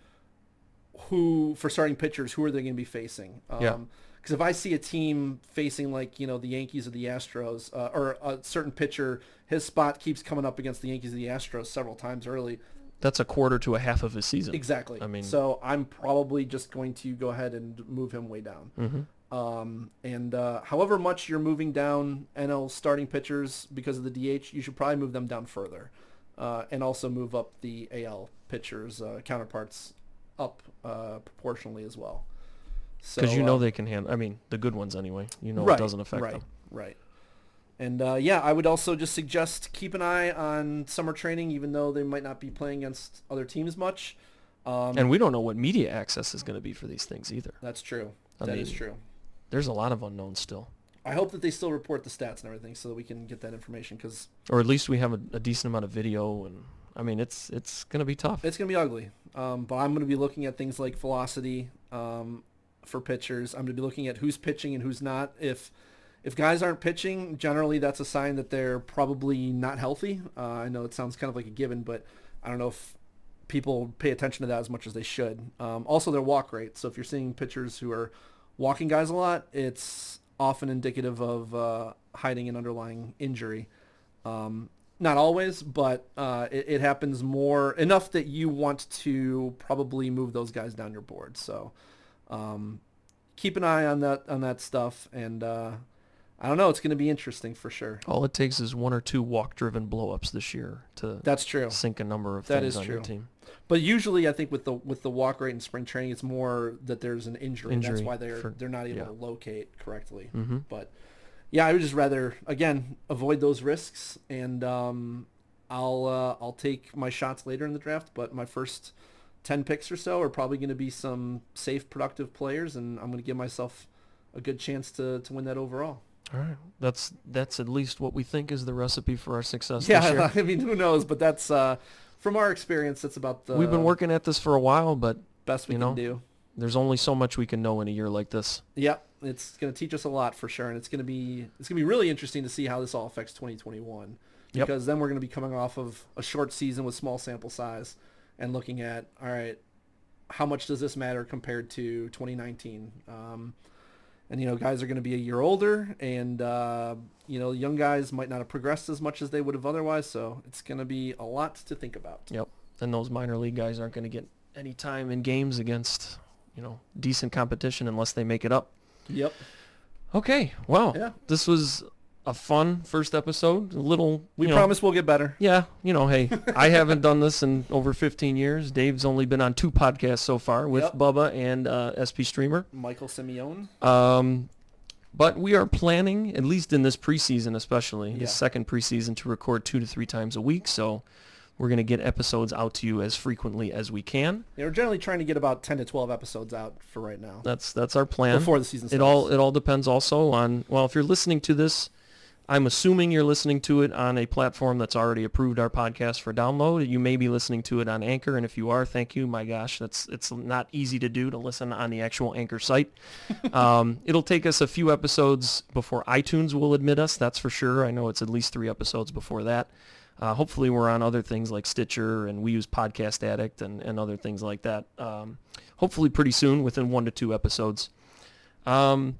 who, for starting pitchers, who are they going to be facing. Um, yeah. Because if I see a team facing, like, you know, the Yankees or the Astros, uh, or a certain pitcher, his spot keeps coming up against the Yankees or the Astros several times early. That's a quarter to a half of his season. Exactly. I mean, so I'm probably just going to go ahead and move him way down. Mm-hmm. Um, and uh, however much you're moving down N L starting pitchers because of the D H, you should probably move them down further, uh, and also move up the A L pitchers uh, counterparts up uh, proportionally as well. Because so, you know uh, they can handle, I mean, the good ones anyway. You know right, it doesn't affect right, them. Right, right. And, uh, yeah, I would also just suggest keep an eye on summer training, even though they might not be playing against other teams much. Um, and we don't know what media access is going to be for these things either. That's true. I that mean, is true. There's a lot of unknowns still. I hope that they still report the stats and everything so that we can get that information. Cause, or at least we have a, a decent amount of video. And I mean, it's it's going to be tough. It's going to be ugly. Um, but I'm going to be looking at things like velocity, um, for pitchers. I'm going to be looking at who's pitching and who's not. If if guys aren't pitching, generally that's a sign that they're probably not healthy. Uh, I know it sounds kind of like a given, but I don't know if people pay attention to that as much as they should. Um, also, their walk rate. So if you're seeing pitchers who are walking guys a lot, it's often indicative of uh, hiding an underlying injury. Um, not always, but uh, it, it happens more enough that you want to probably move those guys down your board. So Um, keep an eye on that on that stuff, and uh, I don't know. It's going to be interesting for sure. All it takes is one or two walk-driven blow-ups this year to That's true. sink a number of that things is on true. your team. But usually I think with the with the walk rate in spring training, it's more that there's an injury. injury That's why they're for, they're not able yeah. to locate correctly. Mm-hmm. But, yeah, I would just rather, again, avoid those risks. And um, I'll uh, I'll take my shots later in the draft, but my first ten picks or so are probably going to be some safe, productive players, and I'm going to give myself a good chance to, to win that overall. All right, that's that's at least what we think is the recipe for our success. Yeah, this year. I mean, who knows? But that's uh, from our experience. That's about the we've been working at this for a while, but best we you know, can do. There's only so much we can know in a year like this. Yep, it's going to teach us a lot for sure, and it's going to be it's going to be really interesting to see how this all affects twenty twenty-one because yep. then we're going to be coming off of a short season with small sample size and looking at all right, how much does this matter compared to twenty nineteen? Um, And, you know, guys are going to be a year older, and, uh, you know, young guys might not have progressed as much as they would have otherwise, so it's going to be a lot to think about. Yep, and those minor league guys aren't going to get any time in games against, you know, decent competition unless they make it up. Yep. Okay, wow. Yeah. This was a fun first episode, a little... We promise we'll get better. Yeah, you know, hey, I haven't done this in over fifteen years. Dave's only been on two podcasts so far with yep. Bubba and uh, S P Streamer. Michael Simeone. Um, but we are planning, at least in this preseason especially, yeah. this second preseason, to record two to three times a week, so... We're going to get episodes out to you as frequently as we can. Yeah, we're generally trying to get about ten to twelve episodes out for right now. That's that's our plan. Before the season starts. It all, it all depends also on, well, if you're listening to this, I'm assuming you're listening to it on a platform that's already approved our podcast for download. You may be listening to it on Anchor, and if you are, thank you. My gosh, that's it's not easy to do to listen on the actual Anchor site. um, it'll take us a few episodes before iTunes will admit us, that's for sure. I know it's at least three episodes before that. Uh, hopefully we're on other things like Stitcher, and we use Podcast Addict and, and other things like that. Um, hopefully pretty soon, within one to two episodes. Um,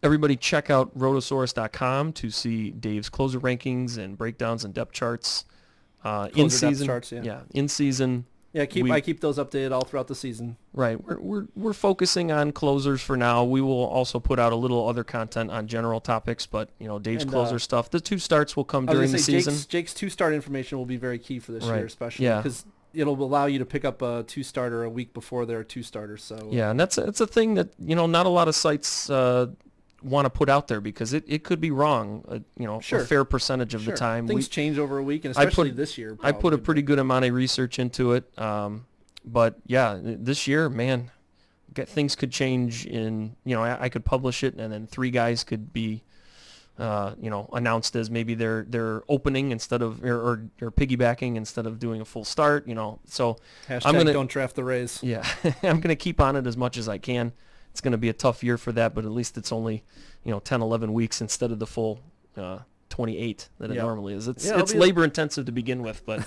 everybody check out rotosaurus dot com to see Dave's closer rankings and breakdowns and depth charts. Uh, in season, charts, yeah. yeah, in season. Yeah, keep we, I keep those updated all throughout the season. Right, we're we're we're focusing on closers for now. We will also put out a little other content on general topics, but you know, Dave's and, closer uh, stuff. The two starts will come during say, the season. Jake's, Jake's two start information will be very key for this right. year, especially because yeah. it'll allow you to pick up a two starter a week before there are two starters. So yeah, and that's it's a thing that you know not a lot of sites uh, want to put out there because it, it could be wrong. Uh, you know, sure. a fair percentage of sure. the time things we, change over a week, and especially I put, this year. Probably. I put a pretty good amount of research into it. Um, But, yeah, this year, man, get, things could change in, you know, I, I could publish it and then three guys could be, uh, you know, announced as maybe they're, they're opening instead of, or, or, or piggybacking instead of doing a full start, you know. So Hashtag I'm going to don't draft the Rays. Yeah, I'm going to keep on it as much as I can. It's going to be a tough year for that, but at least it's only, you know, ten, eleven weeks instead of the full uh twenty-eight that it yep. normally is. It's yeah, it's labor a... intensive to begin with, but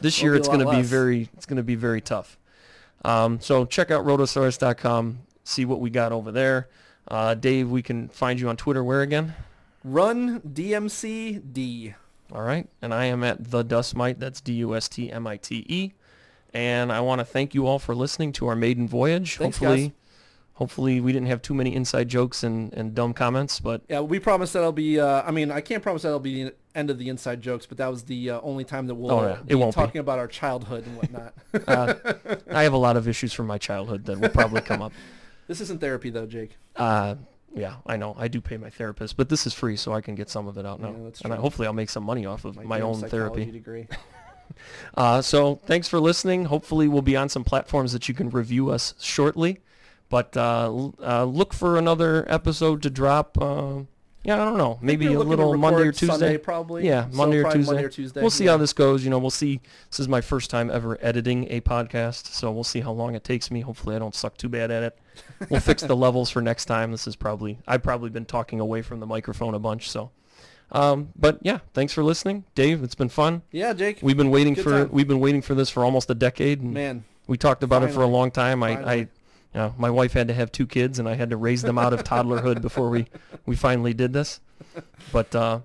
this year it's going to be very it's going to be very tough. Um, so check out rotosaurus dot com, see what we got over there. Uh, Dave, we can find you on Twitter where again? Run D M C D. All right, and I am at the Dustmite. That's D U S T M I T E. And I want to thank you all for listening to our maiden voyage. Thanks, Hopefully. Guys. Hopefully we didn't have too many inside jokes and, and dumb comments, but yeah, we promise that'll be. Uh, I mean, I can't promise that'll be the end of the inside jokes, but that was the uh, only time that we'll oh, yeah. be it won't talking be. about our childhood and whatnot. uh, I have a lot of issues from my childhood that will probably come up. This isn't therapy, though, Jake. Uh, yeah, I know. I do pay my therapist, but this is free, so I can get some of it out now, yeah, and I, hopefully I'll make some money off of my, my own therapy degree. uh, so thanks for listening. Hopefully we'll be on some platforms that you can review us shortly. But uh, uh, look for another episode to drop. Uh, yeah, I don't know. Maybe a little Monday or Tuesday. Sunday, probably. Yeah, Monday, so or Tuesday. Monday or Tuesday. We'll yeah. see how this goes. You know, we'll see. This is my first time ever editing a podcast, so we'll see how long it takes me. Hopefully, I don't suck too bad at it. We'll fix the levels for next time. This is probably I've probably been talking away from the microphone a bunch. So, um, but yeah, thanks for listening, Dave. It's been fun. Yeah, Jake. We've been waiting Good for time. we've been waiting for this for almost a decade. And Man, we talked about finally. it for a long time. I. I You know, my wife had to have two kids, and I had to raise them out of toddlerhood before we, we finally did this. But uh,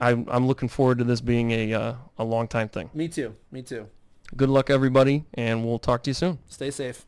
I'm, I'm looking forward to this being a uh, a long-time thing. Me too. Me too. Good luck, everybody, and we'll talk to you soon. Stay safe.